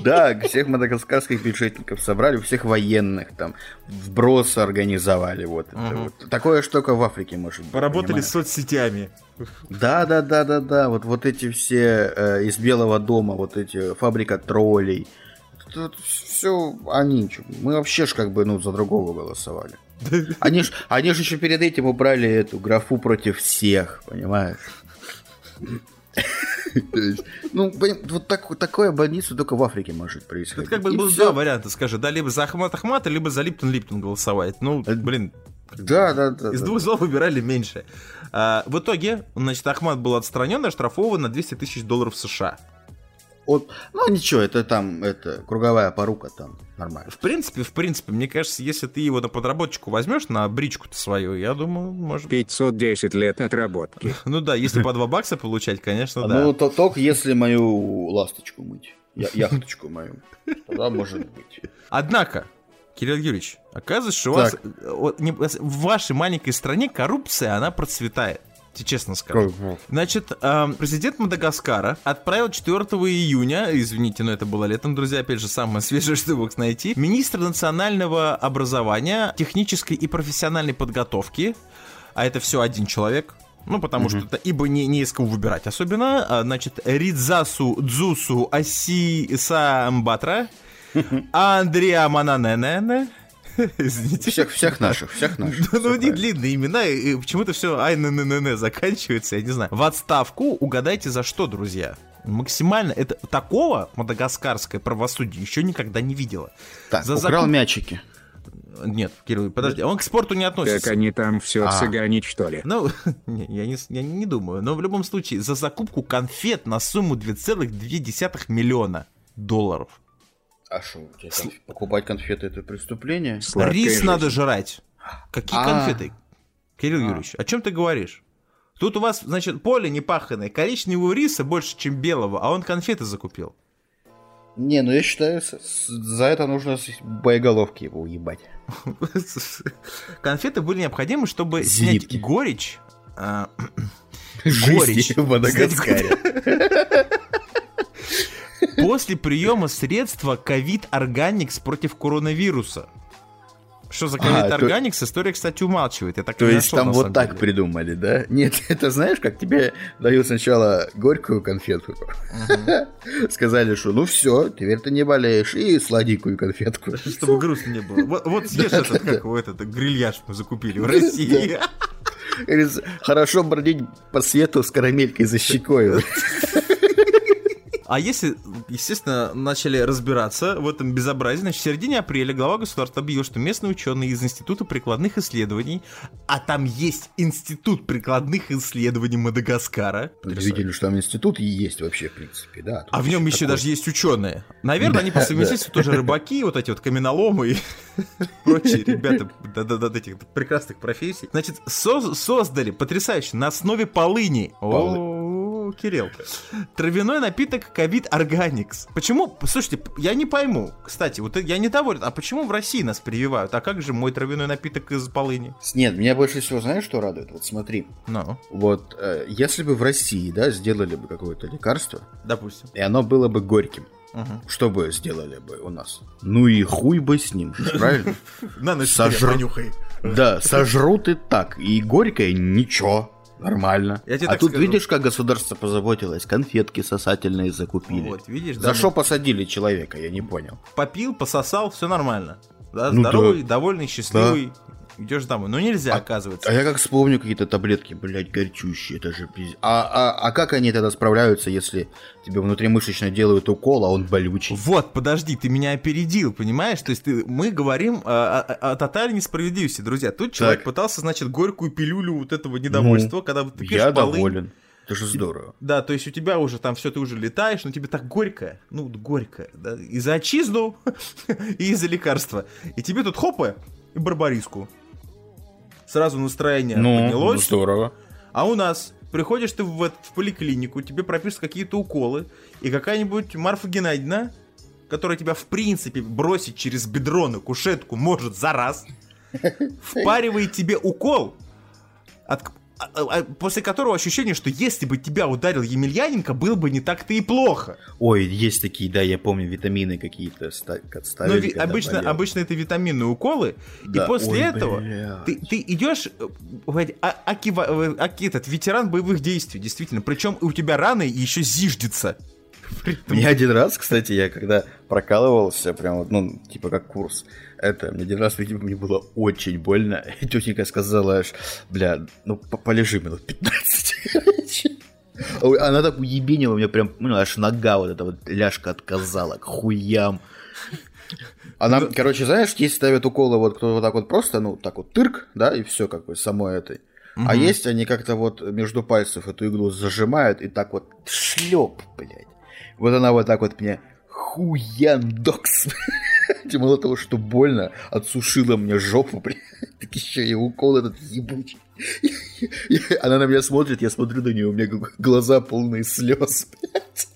Да, всех мадагаскарских бюджетников собрали, у всех военных там вбросы организовали. Вот это вот. Такое что только в Африке может быть. Поработали с соцсетями. Да, да, да, да, да. Вот, вот эти все э, из Белого дома, вот эти фабрика троллей. Тут все они. Мы вообще ж как бы ну за другого голосовали. Они ж, они ж еще перед этим убрали эту графу против всех, понимаешь? Ну, вот такое больницу только в Африке может происходить. Это как бы было два варианта, скажи, да, либо за Ахмад Ахмата, либо за Липтон-Липтон голосовать. Ну, блин, да, да, да. Из двух злов выбирали меньше. В итоге, значит, Ахмад был отстранен и оштрафован на двести тысяч долларов США. От... Ну, ничего, это там, это круговая порука там, нормально. В принципе, в принципе, мне кажется, если ты его на подработчику возьмешь, на бричку-то свою, я думаю, может... пятьсот десять лет отработки. Ну да, если по два бакса получать, конечно, да. Ну, то только если мою ласточку мыть, яхточку мою, тогда может быть. Однако, Кирилл Юрьевич, оказывается, что у вас в вашей маленькой стране коррупция, она процветает. Честно скажу. Значит, президент Мадагаскара отправил четвёртого июня, извините, но это было летом, друзья, опять же, самое свежее, что мог найти, министра национального образования, технической и профессиональной подготовки, а это все один человек, ну, потому mm-hmm. что это ибо не, не из кого выбирать особенно, значит, Ридзасу Дзусу Аси Самбатра, Андреа Мананенене, извините. Всех, всех наших, всех наших. Ну, у них длинные имена, и почему-то все ай-н-н-н-н заканчивается, я не знаю. В отставку угадайте за что, друзья. Максимально, это такого мадагаскарское правосудие еще никогда не видело. Так, за украл закон... мячики. Нет, Кирилл, подожди, он к спорту не относится. Так они там все цыганить, что ли? Ну, я не, я не думаю, но в любом случае, за закупку конфет на сумму два целых две десятых миллиона долларов. А что, конф... покупать конфеты — это преступление? Сладкая Рис жизнь. Надо жрать. Какие А-а-а. конфеты? Кирилл А-а-а. Юрьевич, о чем ты говоришь? Тут у вас, значит, поле непаханное, коричневого риса больше, чем белого, а он конфеты закупил. Не, ну я считаю, за это нужно боеголовки его уебать. Конфеты были необходимы, чтобы снять горечь. Горечь в Мадагаскаре. После приема средства COVID Organics против коронавируса. Что за COVID а, Organics? То... История, кстати, умалчивает. Я так то есть нашел, там вот так деле. Придумали, да? Нет, это знаешь, как тебе дают сначала горькую конфетку. Uh-huh. Сказали, что ну все, теперь ты не болеешь. И сладенькую конфетку. Чтобы грустно не было. Вот, вот съешь этот, как у этого, грильяж мы закупили в России. Хорошо бродить по свету с карамелькой за щекой. А если, естественно, начали разбираться в этом безобразии, значит, в середине апреля глава государства объявил, что местные ученые из Института прикладных исследований, а там есть Институт прикладных исследований Мадагаскара. Удивительно, что там институт и есть вообще, в принципе, да. А в нем еще такое... даже есть ученые. Наверное, они по совместительству тоже рыбаки, вот эти вот каменоломы и прочие ребята от этих прекрасных профессий. Значит, создали потрясающе на основе полыни. Кирилл. Травяной напиток COVID Organics. Почему? Слушайте, я не пойму. Кстати, вот я не доволен. А почему в России нас прививают? А как же мой травяной напиток из полыни? Нет, меня больше всего, знаешь, что радует? Вот смотри. No. Вот э, если бы в России, да, сделали бы какое-то лекарство. Допустим. И оно было бы горьким. Угу. Что бы сделали бы у нас? Ну и хуй бы с ним, правильно? На ночь понюхай. Да, сожрут и так. И горькое ничего. Нормально. А тут скажу. Видишь, как государство позаботилось, конфетки сосательные закупили. Вот, видишь, за что да, посадили человека, я не понял. Попил, пососал, все нормально. Да, ну здоровый, да, довольный, счастливый. Да. Идешь домой. Ну нельзя, а, оказывается. А я как вспомню какие-то таблетки, блядь, горчущие, это же пиздец. А, а, а как они тогда справляются, если тебе внутримышечно делают укол, а он болючий? Вот, подожди, ты меня опередил, понимаешь? То есть ты, мы говорим о, о, о тотальной несправедливости, друзья. Тут человек так пытался, значит, горькую пилюлю вот этого недовольства, ну, когда вот ты пьешь я полынь. Доволен. Это же здорово. Да, то есть у тебя уже там все, ты уже летаешь, но тебе так горько, ну, горько, да, и за отчизну, и за лекарства. И тебе тут хопа и барбариску. Сразу настроение ну, поднялось. Ну, здорово. А у нас приходишь ты в, в поликлинику, тебе пропишут какие-то уколы, и какая-нибудь Марфа Геннадьевна, которая тебя в принципе бросить через бедро на кушетку может за раз, впаривает тебе укол, от, а, а, после которого ощущение, что если бы тебя ударил Емельяненко, было бы не так-то и плохо. Ой, есть такие, да, я помню, витамины какие-то ста- ставили. Но, обычно, обычно это витаминные уколы, да. И после Ой, этого ты, ты идешь, а, аки, аки, этот ветеран боевых действий, действительно. Причем у тебя раны еще зиждется. Мне один раз, кстати, я когда прокалывался, прям вот, ну, типа как курс, это, мне один раз, видимо, мне было очень больно, и тетенька сказала, аж, бля, ну, полежи минут пятнадцать. Она так уебенила, у меня прям, ну, аж нога вот эта вот ляжка отказала к хуям. Она, ну, короче, знаешь, есть ставят уколы, вот кто вот так вот просто, ну, так вот тырк, да, и все, как бы, само этой. А угу. Есть они как-то вот между пальцев эту иглу зажимают и так вот шлеп, блядь. Вот она вот так вот меня хуяндокс, мало того, что больно, отсушила мне жопу, блядь, так еще и укол этот ебучий. Она на меня смотрит, я смотрю на нее, у меня глаза полные слез, блядь.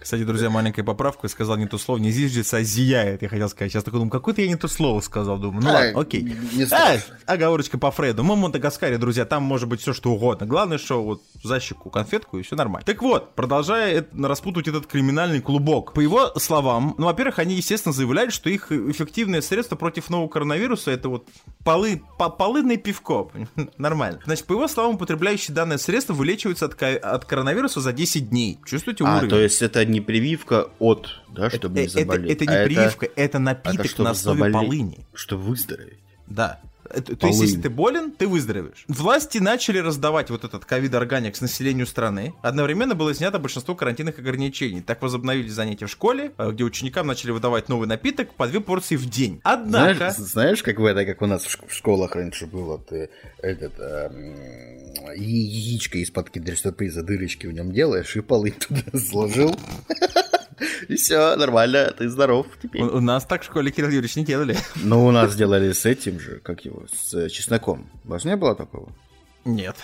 Кстати, друзья, маленькая поправка, я сказал не то слово, не зиждется, а зияет, я хотел сказать. Сейчас такой думаю, какое-то я не то слово сказал, думаю, ну а, ладно, окей. А, оговорочка по Фреду. Мы в Мадагаскаре, друзья, там может быть все что угодно. Главное, что вот за щеку, конфетку и все нормально. Так вот, продолжая распутывать этот криминальный клубок. По его словам, ну, во-первых, они, естественно, заявляли, что их эффективное средство против нового коронавируса — это вот полы, полынное пивко. Нормально. Значит, по его словам, употребляющие данное средство вылечиваются от, ко- от коронавируса за десять дней. Чувствуете уровень? А, то есть это не прививка от, да, чтобы это, не заболеть. Это, это не а прививка, это, это напиток это на основе заболеть, полыни. Чтобы выздороветь. Да. Это, то есть, если ты болен, ты выздоровеешь. Власти начали раздавать вот этот COVID Organics населению страны. Одновременно было снято большинство карантинных ограничений. Так возобновились занятия в школе, где ученикам начали выдавать новый напиток по две порции в день. Однако... Знаешь, знаешь как, в это, как у нас в школах раньше было, ты этот, э, яичко из-под киндер-сюрприза, дырочки в нем делаешь и полынь туда сложил. И все, нормально, ты здоров теперь. У, у нас так в школе, Кирилл Юрьевич, не делали. Ну, у нас делали с этим же, как его, с э, чесноком. У вас не было такого? Нет.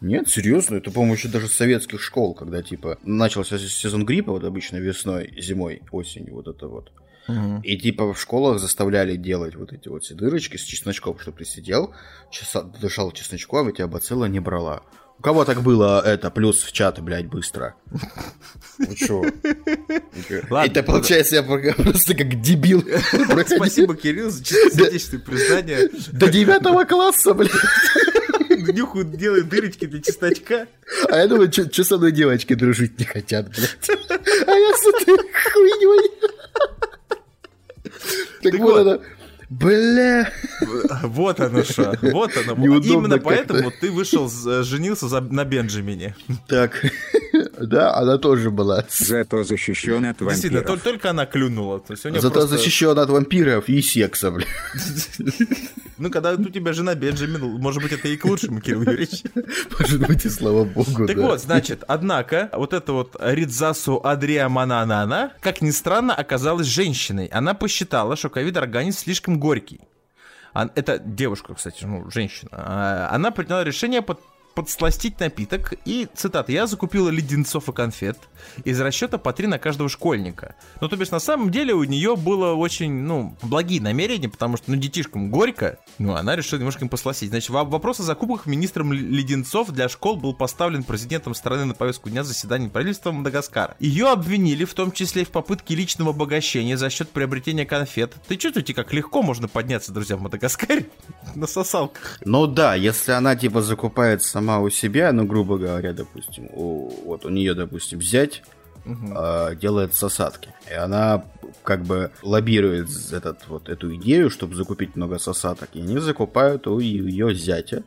Нет, серьезно? Это, по-моему, еще даже с советских школ, когда, типа, начался сезон гриппа, вот обычно весной, зимой, осенью, вот это вот. Угу. И, типа, в школах заставляли делать вот эти вот все дырочки с чесночком, чтобы ты сидел, часа, дышал чесночком, и тебя бацилла не брала. У кого так было это, плюс в чат, блядь, быстро. Ну чё? Это, получается, я просто как дебил. Спасибо, Кирилл, за честное отечественное признание. До девятого класса, блядь. Нюху делают дырочки для чесночка. А я думаю, что со мной девочки дружить не хотят, блядь. А я с этой хуйнёй. Так вот она... Бля! Вот оно что, вот оно. Неудобно. Именно как-то. Поэтому ты вышел, женился за, на Бенджамине. Так, Да, она тоже была. Зато защищена от вампиров. Действительно, только она клюнула. То есть у нее Зато просто... защищена от вампиров и секса, блин. Ну, когда у тебя жена Бенджамин, может быть, это и к лучшему, Кирилл Юрьевич. Может быть, и слава богу, Так да. вот, значит, однако, вот эта вот Ридзасу Адриамананана, как ни странно, оказалась женщиной. Она посчитала, что COVID Organics слишком горький. Это девушка, кстати, ну, женщина. Она приняла решение под, подсластить напиток. И, цитата, я закупила леденцов и конфет из расчета по три на каждого школьника. Ну, то бишь, на самом деле у нее было очень, ну, благие намерения, потому что, ну, детишкам горько. Ну, она решила немножко им посластить. Значит, вопрос о закупках министром леденцов для школ был поставлен президентом страны на повестку дня заседания правительства Мадагаскара. Ее обвинили, в том числе, в попытке личного обогащения за счет приобретения конфет. Ты чувствуете, как легко можно подняться, друзья, в Мадагаскаре? На сосалках. Ну да, если она, типа, закупает сама у себя, ну, грубо говоря, допустим, у, вот у нее, допустим, взять угу. э, делает сосадки. И она как бы лоббирует этот, вот, эту идею, чтобы закупить много сосадок. И они закупают у ее зятя.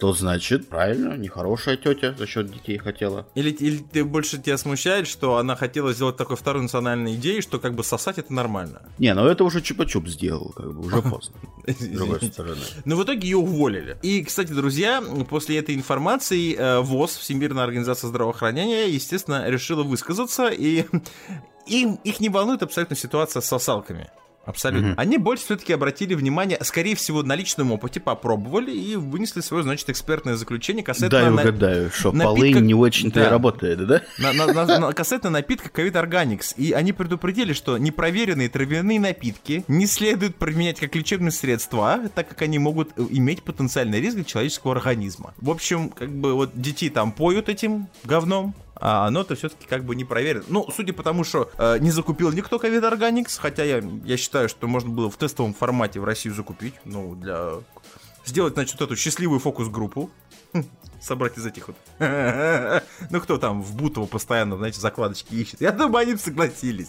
То значит, правильно, нехорошая тетя за счет детей хотела. Или, или ты больше тебя смущает, что она хотела сделать такой второй национальной идеей, что как бы сосать это нормально? Не, ну это уже Чупа-Чуп сделал, как бы уже поздно. С другой стороны. Но в итоге ее уволили. И, кстати, друзья, после этой информации ВОЗ, Всемирная организация здравоохранения, естественно, решила высказаться, и их не волнует абсолютно ситуация с сосалками. Абсолютно. Mm-hmm. Они больше все-таки обратили внимание, скорее всего, на личном опыте попробовали и вынесли свое, значит, экспертное заключение касательно... Да, я на... угадаю, что напитка... полынь не очень-то да. и работает, да? На, на, на, на, касательно напитка COVID Organics. И они предупредили, что непроверенные травяные напитки не следует применять как лечебные средства, так как они могут иметь потенциальный риск для человеческого организма. В общем, как бы вот детей там поют этим говном, а оно-то все-таки как бы не проверено. Ну, судя по тому, что э, не закупил никто COVID Organics, хотя я, я считаю, что можно было в тестовом формате в Россию закупить, ну, для... Сделать, значит, вот эту счастливую фокус-группу. Собрать из этих вот... Ну, кто там в Бутово постоянно, знаете, закладочки ищет. Я думаю, они бы согласились.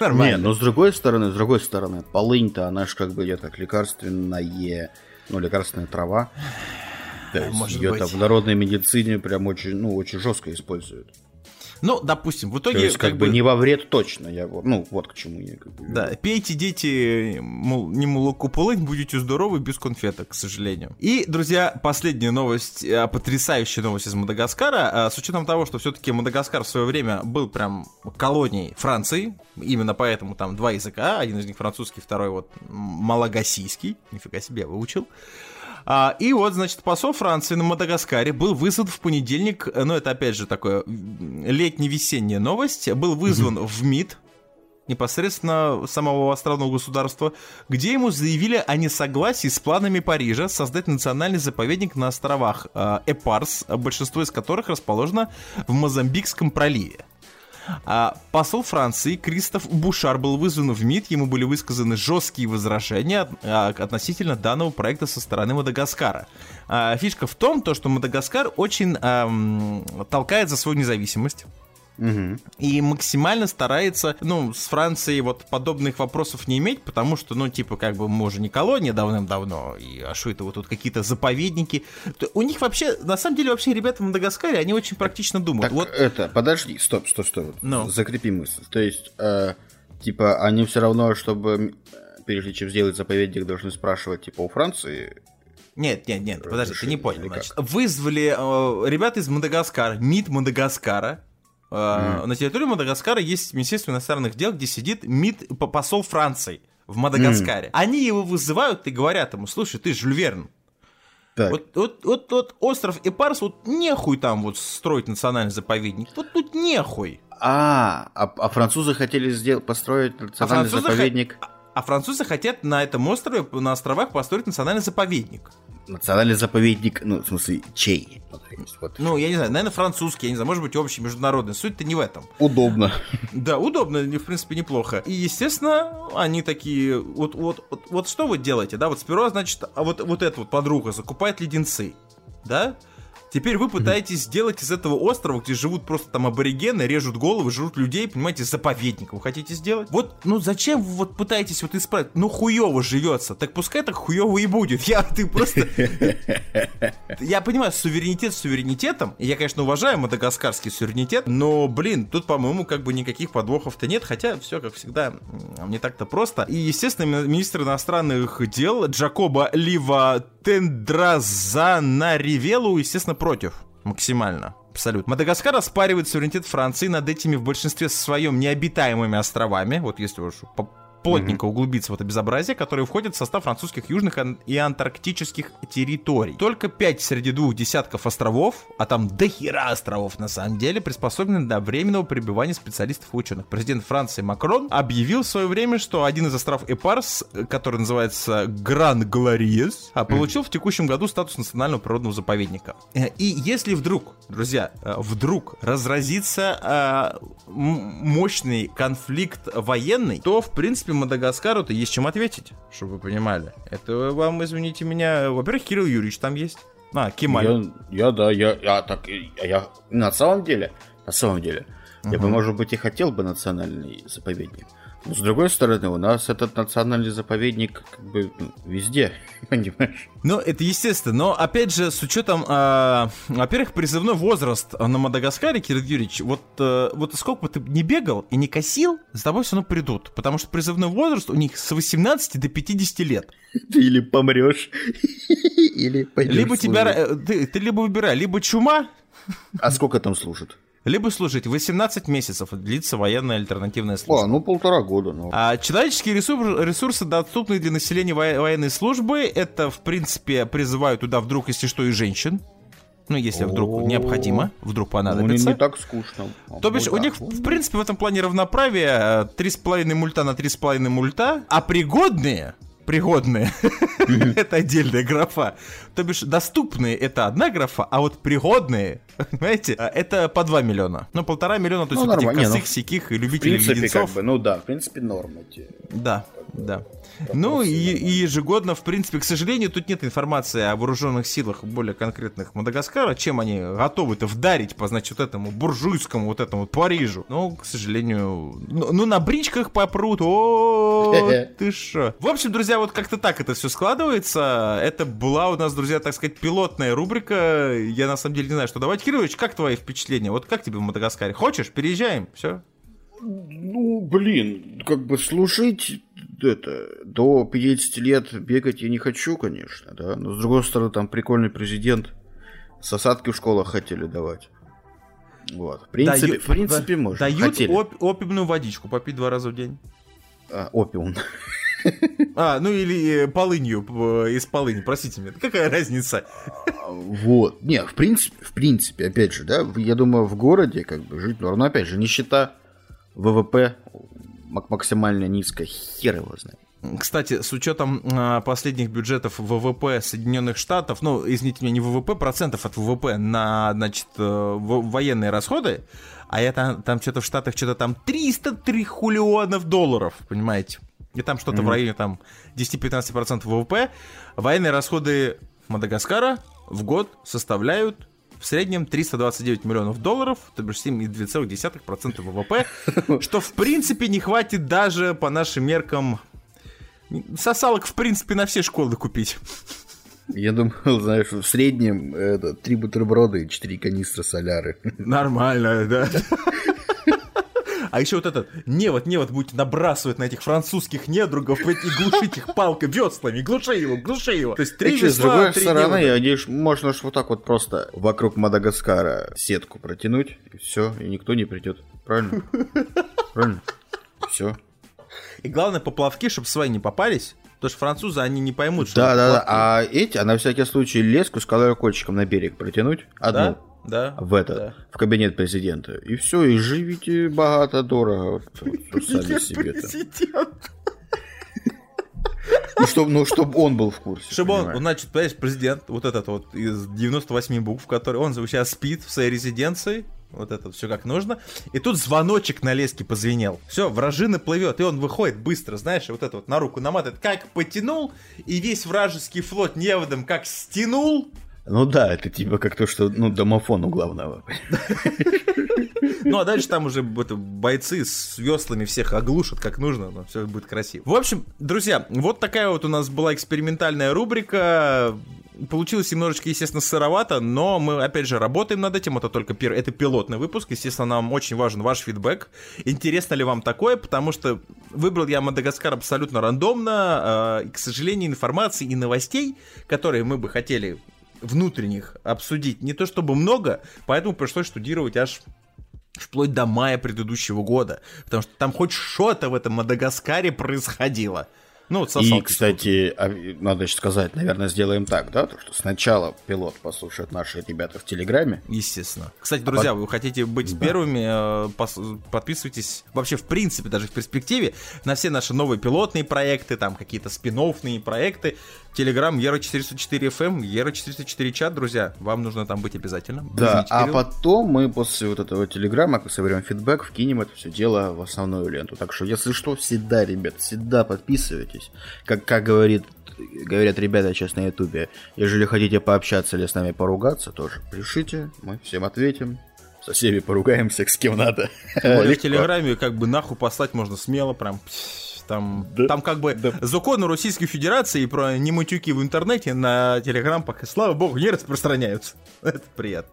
Нормально. Не, но с другой стороны, с другой стороны, полынь-то, она же как бы идет как лекарственная, ну, лекарственная трава. То есть ее-то в народной медицине прям очень, ну, очень жестко используют. Ну, допустим, в итоге... То есть, как, как бы, бы не во вред точно. Я, ну, вот к чему я как бы... Да, пейте, дети, мол, не молоко полынь, будете здоровы без конфеток, к сожалению. И, друзья, последняя новость, потрясающая новость из Мадагаскара. С учетом того, что все-таки Мадагаскар в свое время был прям колонией Франции, именно поэтому там два языка, один из них французский, второй вот малагасийский. Нифига себе, я выучил. А, и вот, значит, посол Франции на Мадагаскаре был вызван в понедельник, ну, это, опять же, такое летне-весенняя новость, был вызван mm-hmm. в МИД, непосредственно самого островного государства, где ему заявили о несогласии с планами Парижа создать национальный заповедник на островах э, Эпарс, большинство из которых расположено в Мозамбикском проливе. А посол Франции Кристоф Бушар был вызван в МИД, ему были высказаны жесткие возражения относительно данного проекта со стороны Мадагаскара. Фишка в том, что Мадагаскар очень эм, толкает за свою независимость. Угу. И максимально старается, ну, с Францией вот подобных вопросов не иметь, потому что, ну, типа, как бы мы уже не колония давным-давно, и а что это вот тут какие-то заповедники. То, у них вообще, на самом деле, вообще ребята в Мадагаскаре, они очень практично думают. Так вот... это, подожди, стоп, стоп, стоп, no. закрепи мысль. То есть, э, типа, они все равно, чтобы, прежде чем сделать заповедник, должны спрашивать, типа, у Франции... Нет, нет, нет, подожди, ты не понял, значит. Вызвали э, ребята из Мадагаскара, МИД Мадагаскара. Mm-hmm. На территории Мадагаскара есть Министерство иностранных дел, где сидит МИД, посол Франции в Мадагаскаре. Mm-hmm. Они его вызывают и говорят ему: слушай, ты Жюль Верн. Вот, вот, вот, вот остров Эпарс, вот нехуй там вот строить национальный заповедник. Вот тут нехуй. А, а, а французы хотели сделать, построить национальный а заповедник. Хот... А французы хотят на этом острове, на островах построить национальный заповедник. Национальный заповедник, ну, в смысле, чей? Вот. Ну, я не знаю, наверное, французский, я не знаю, может быть, общий, международный. Суть-то не в этом. Удобно. Да, удобно, в принципе, неплохо. И, естественно, они такие, вот, вот, вот, вот что вы делаете, да, вот сперва, значит, вот, вот эта вот подруга закупает леденцы, да, Теперь вы пытаетесь сделать из этого острова, где живут просто там аборигены, режут головы, жрут людей, понимаете, заповедник вы хотите сделать? Вот, ну зачем вы вот пытаетесь вот исправить? Ну хуёво живется, так пускай так хуёво и будет. Я, ты просто... Я понимаю, суверенитет с суверенитетом, я, конечно, уважаю мадагаскарский суверенитет, но, блин, тут, по-моему, как бы никаких подвохов-то нет, хотя все, как всегда, не так-то просто. И, естественно, министр иностранных дел Джакоба Лива Тендра Занаревеллу, естественно, против. Максимально. Абсолютно. Мадагаскар оспаривает суверенитет Франции над этими в большинстве своем необитаемыми островами. Вот если уж плотненько mm-hmm. углубиться в это безобразие, которые входят в состав французских южных и антарктических территорий. Только пять среди двух десятков островов, а там дохера островов на самом деле, приспособлены для временного пребывания специалистов и ученых. Президент Франции Макрон объявил в свое время, что один из островов Эпарс, который называется Гран-Глориес, получил mm-hmm. в текущем году статус национального природного заповедника. И если вдруг, друзья, вдруг разразится мощный конфликт военный, то, в принципе, Мадагаскару-то есть чем ответить, чтобы вы понимали. Это вам, извините меня, во-первых, Кирилл Юрьевич там есть. А, Кемаль. Я, я да, я, я так, я, я на самом деле, на самом деле, угу. я бы, может быть, и хотел бы национальный заповедник. Но, с другой стороны, у нас этот национальный заповедник как бы везде, понимаешь? Ну, это естественно, но, опять же, с учетом, э, во-первых, призывной возраст на Мадагаскаре, Кирилл Юрьевич, вот, э, вот сколько бы ты не бегал и не косил, за тобой все равно придут, потому что призывной возраст у них с восемнадцати до пятидесяти лет. Ты или помрешь, или пойдешь либо тебя, ты, ты либо выбирай, либо чума. А сколько там служит? Либо служить восемнадцать месяцев, длится военная альтернативная служба. А, ну полтора года. Ну. А человеческие ресурсы, ресурсы доступны для населения военной службы. Это, в принципе, призывают туда вдруг, если что, и женщин. Ну, если вдруг О-о-о. необходимо, вдруг понадобится. Ну, не, не так скучно. А то бишь, так. у них, в принципе, в этом плане равноправие. три с половиной мульта на три с половиной мульта. А пригодные... Пригодные — это отдельная графа. То бишь, доступные — это одна графа, а вот пригодные, понимаете, это по два миллиона. Ну, полтора миллиона, то есть ну, вот этих косых, ну, сяких и любителей леденцов. В принципе, как бы, ну да, в принципе, норма. Да, да. Ну и, и ежегодно, в принципе, к сожалению, тут нет информации о вооруженных силах более конкретных Мадагаскара, чем они готовы-то вдарить по, значит, этому буржуйскому вот этому Парижу. Ну, к сожалению, ну, ну на бричках попрут, о ты шо. В общем, друзья, вот как-то так это все складывается. Это была у нас, друзья, так сказать, пилотная рубрика. Я на самом деле не знаю, что давать. Кириллович, как твои впечатления? Вот как тебе в Мадагаскаре? Хочешь? Переезжаем, все. Ну, блин, как бы служить это, до пятидесяти лет бегать я не хочу, конечно, да. Но, с другой стороны, там прикольный президент. Сосадки в школах хотели давать. Вот. В принципе, дают, в принципе да, можно. Дают оп- опиумную водичку попить два раза в день. А, опиум. А, ну или полынью из полыни, простите меня. Какая разница? Вот. Не, в принципе, в принципе, опять же, да, я думаю, в городе как бы жить нормально. Опять же, нищета... ВВП максимально низко, хер его знает. Кстати, с учетом э, последних бюджетов ВВП Соединенных Штатов, ну, извините меня, не ВВП, процентов от ВВП на, значит, э, в, военные расходы, а я там, там что-то в Штатах, что-то там триста три хулионов долларов, понимаете? И там что-то mm-hmm. в районе там десять-пятнадцать процентов ВВП. Военные расходы Мадагаскара в год составляют в среднем триста двадцать девять миллионов долларов, то бишь семь целых две десятых процента ВВП, что, в принципе, не хватит даже по нашим меркам сосалок, в принципе, на все школы купить. Я думал, знаешь, в среднем это, три бутерброда и четыре канистры соляры. Нормально, да. А еще вот этот невод, невод будете набрасывать на этих французских недругов и глушить их палкой, веслами, глуши его, глуши его. То есть три весла, с другой стороны, они ж, можно ж вот так вот просто вокруг Мадагаскара сетку протянуть, и все, и никто не придет. Правильно? Правильно? Все. И главное, поплавки, чтобы свои не попались, потому что французы, они не поймут, что... Да-да-да, а эти, а на всякий случай леску с колокольчиком на берег протянуть одну. Да? Да, в этот, да. В кабинет президента. И все, и живите богато, дорого. Сами себе-то. Ну, чтобы ну, чтоб он был в курсе. Чтобы он, значит, понимаешь, президент, вот этот вот из девяноста восьми букв, который он сейчас спит в своей резиденции. Вот это все как нужно. И тут звоночек на леске позвенел. Все, вражина плывет. И он выходит быстро, знаешь, вот это вот на руку наматывает. Как потянул, и весь вражеский флот неводом как стянул. Ну да, это типа как то, что ну, домофон у главного. Ну а дальше там уже бойцы с веслами всех оглушат как нужно, но все будет красиво. В общем, друзья, вот такая вот у нас была экспериментальная рубрика. Получилось немножечко, естественно, сыровато, но мы, опять же, работаем над этим. Это только пир... это пилотный выпуск. Естественно, нам очень важен ваш фидбэк. Интересно ли вам такое? Потому что выбрал я Мадагаскар абсолютно рандомно. И, к сожалению, информации и новостей, которые мы бы хотели внутренних обсудить, не то чтобы много, поэтому пришлось штудировать аж вплоть до мая предыдущего года. Потому что там хоть что-то в этом Мадагаскаре происходило. Ну, вот и, кстати, надо еще сказать, наверное, сделаем так, да? То, что сначала пилот послушает наши ребята в Телеграме. Естественно. Кстати, друзья, а вы хотите быть да. первыми, подписывайтесь вообще, в принципе, даже в перспективе, на все наши новые пилотные проекты, там какие-то спин-оффные проекты. Телеграм Ера четыреста четыре эф эм, Ера четыреста четыре чат, друзья, вам нужно там быть обязательно. Да, а потом мы после вот этого Телеграма, как соберем фидбэк, вкинем это все дело в основную ленту. Так что, если что, всегда, ребят, всегда подписывайтесь. Как, как говорит, говорят ребята сейчас на Ютубе, ежели хотите пообщаться или с нами поругаться, тоже пишите, мы всем ответим. Со всеми поругаемся, с кем надо. В Телеграме как бы нахуй послать можно смело, прям... Там, да, там как бы да. законы Российской Федерации про немутюки в интернете на Телеграм пока, слава богу, не распространяются. Это приятно.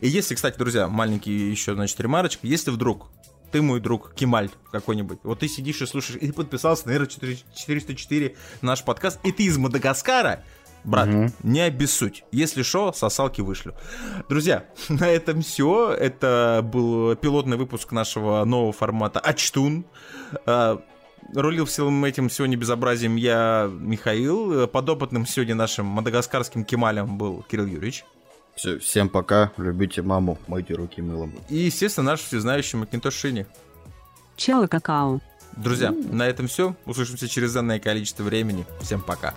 И если, кстати, друзья, маленький еще, значит, ремарочка, если вдруг... Ты, мой друг, Кемаль какой-нибудь. Вот ты сидишь и слушаешь, и подписался на Эр четыреста четыре наш подкаст, и ты из Мадагаскара, брат, mm-hmm. не обессудь. Если шо, сосалки вышлю. Друзья, на этом все. Это был пилотный выпуск нашего нового формата «Ачтун». Рулил всем этим сегодня безобразием я, Михаил. Подопытным сегодня нашим мадагаскарским Кемалем был Кирилл Юрьевич. Все, всем пока, любите маму, мойте руки мылом. И, естественно, наш всезнающий Макинтош Шини. Чао, какао. Друзья, mm-hmm. на этом все. Услышимся через данное количество времени. Всем пока.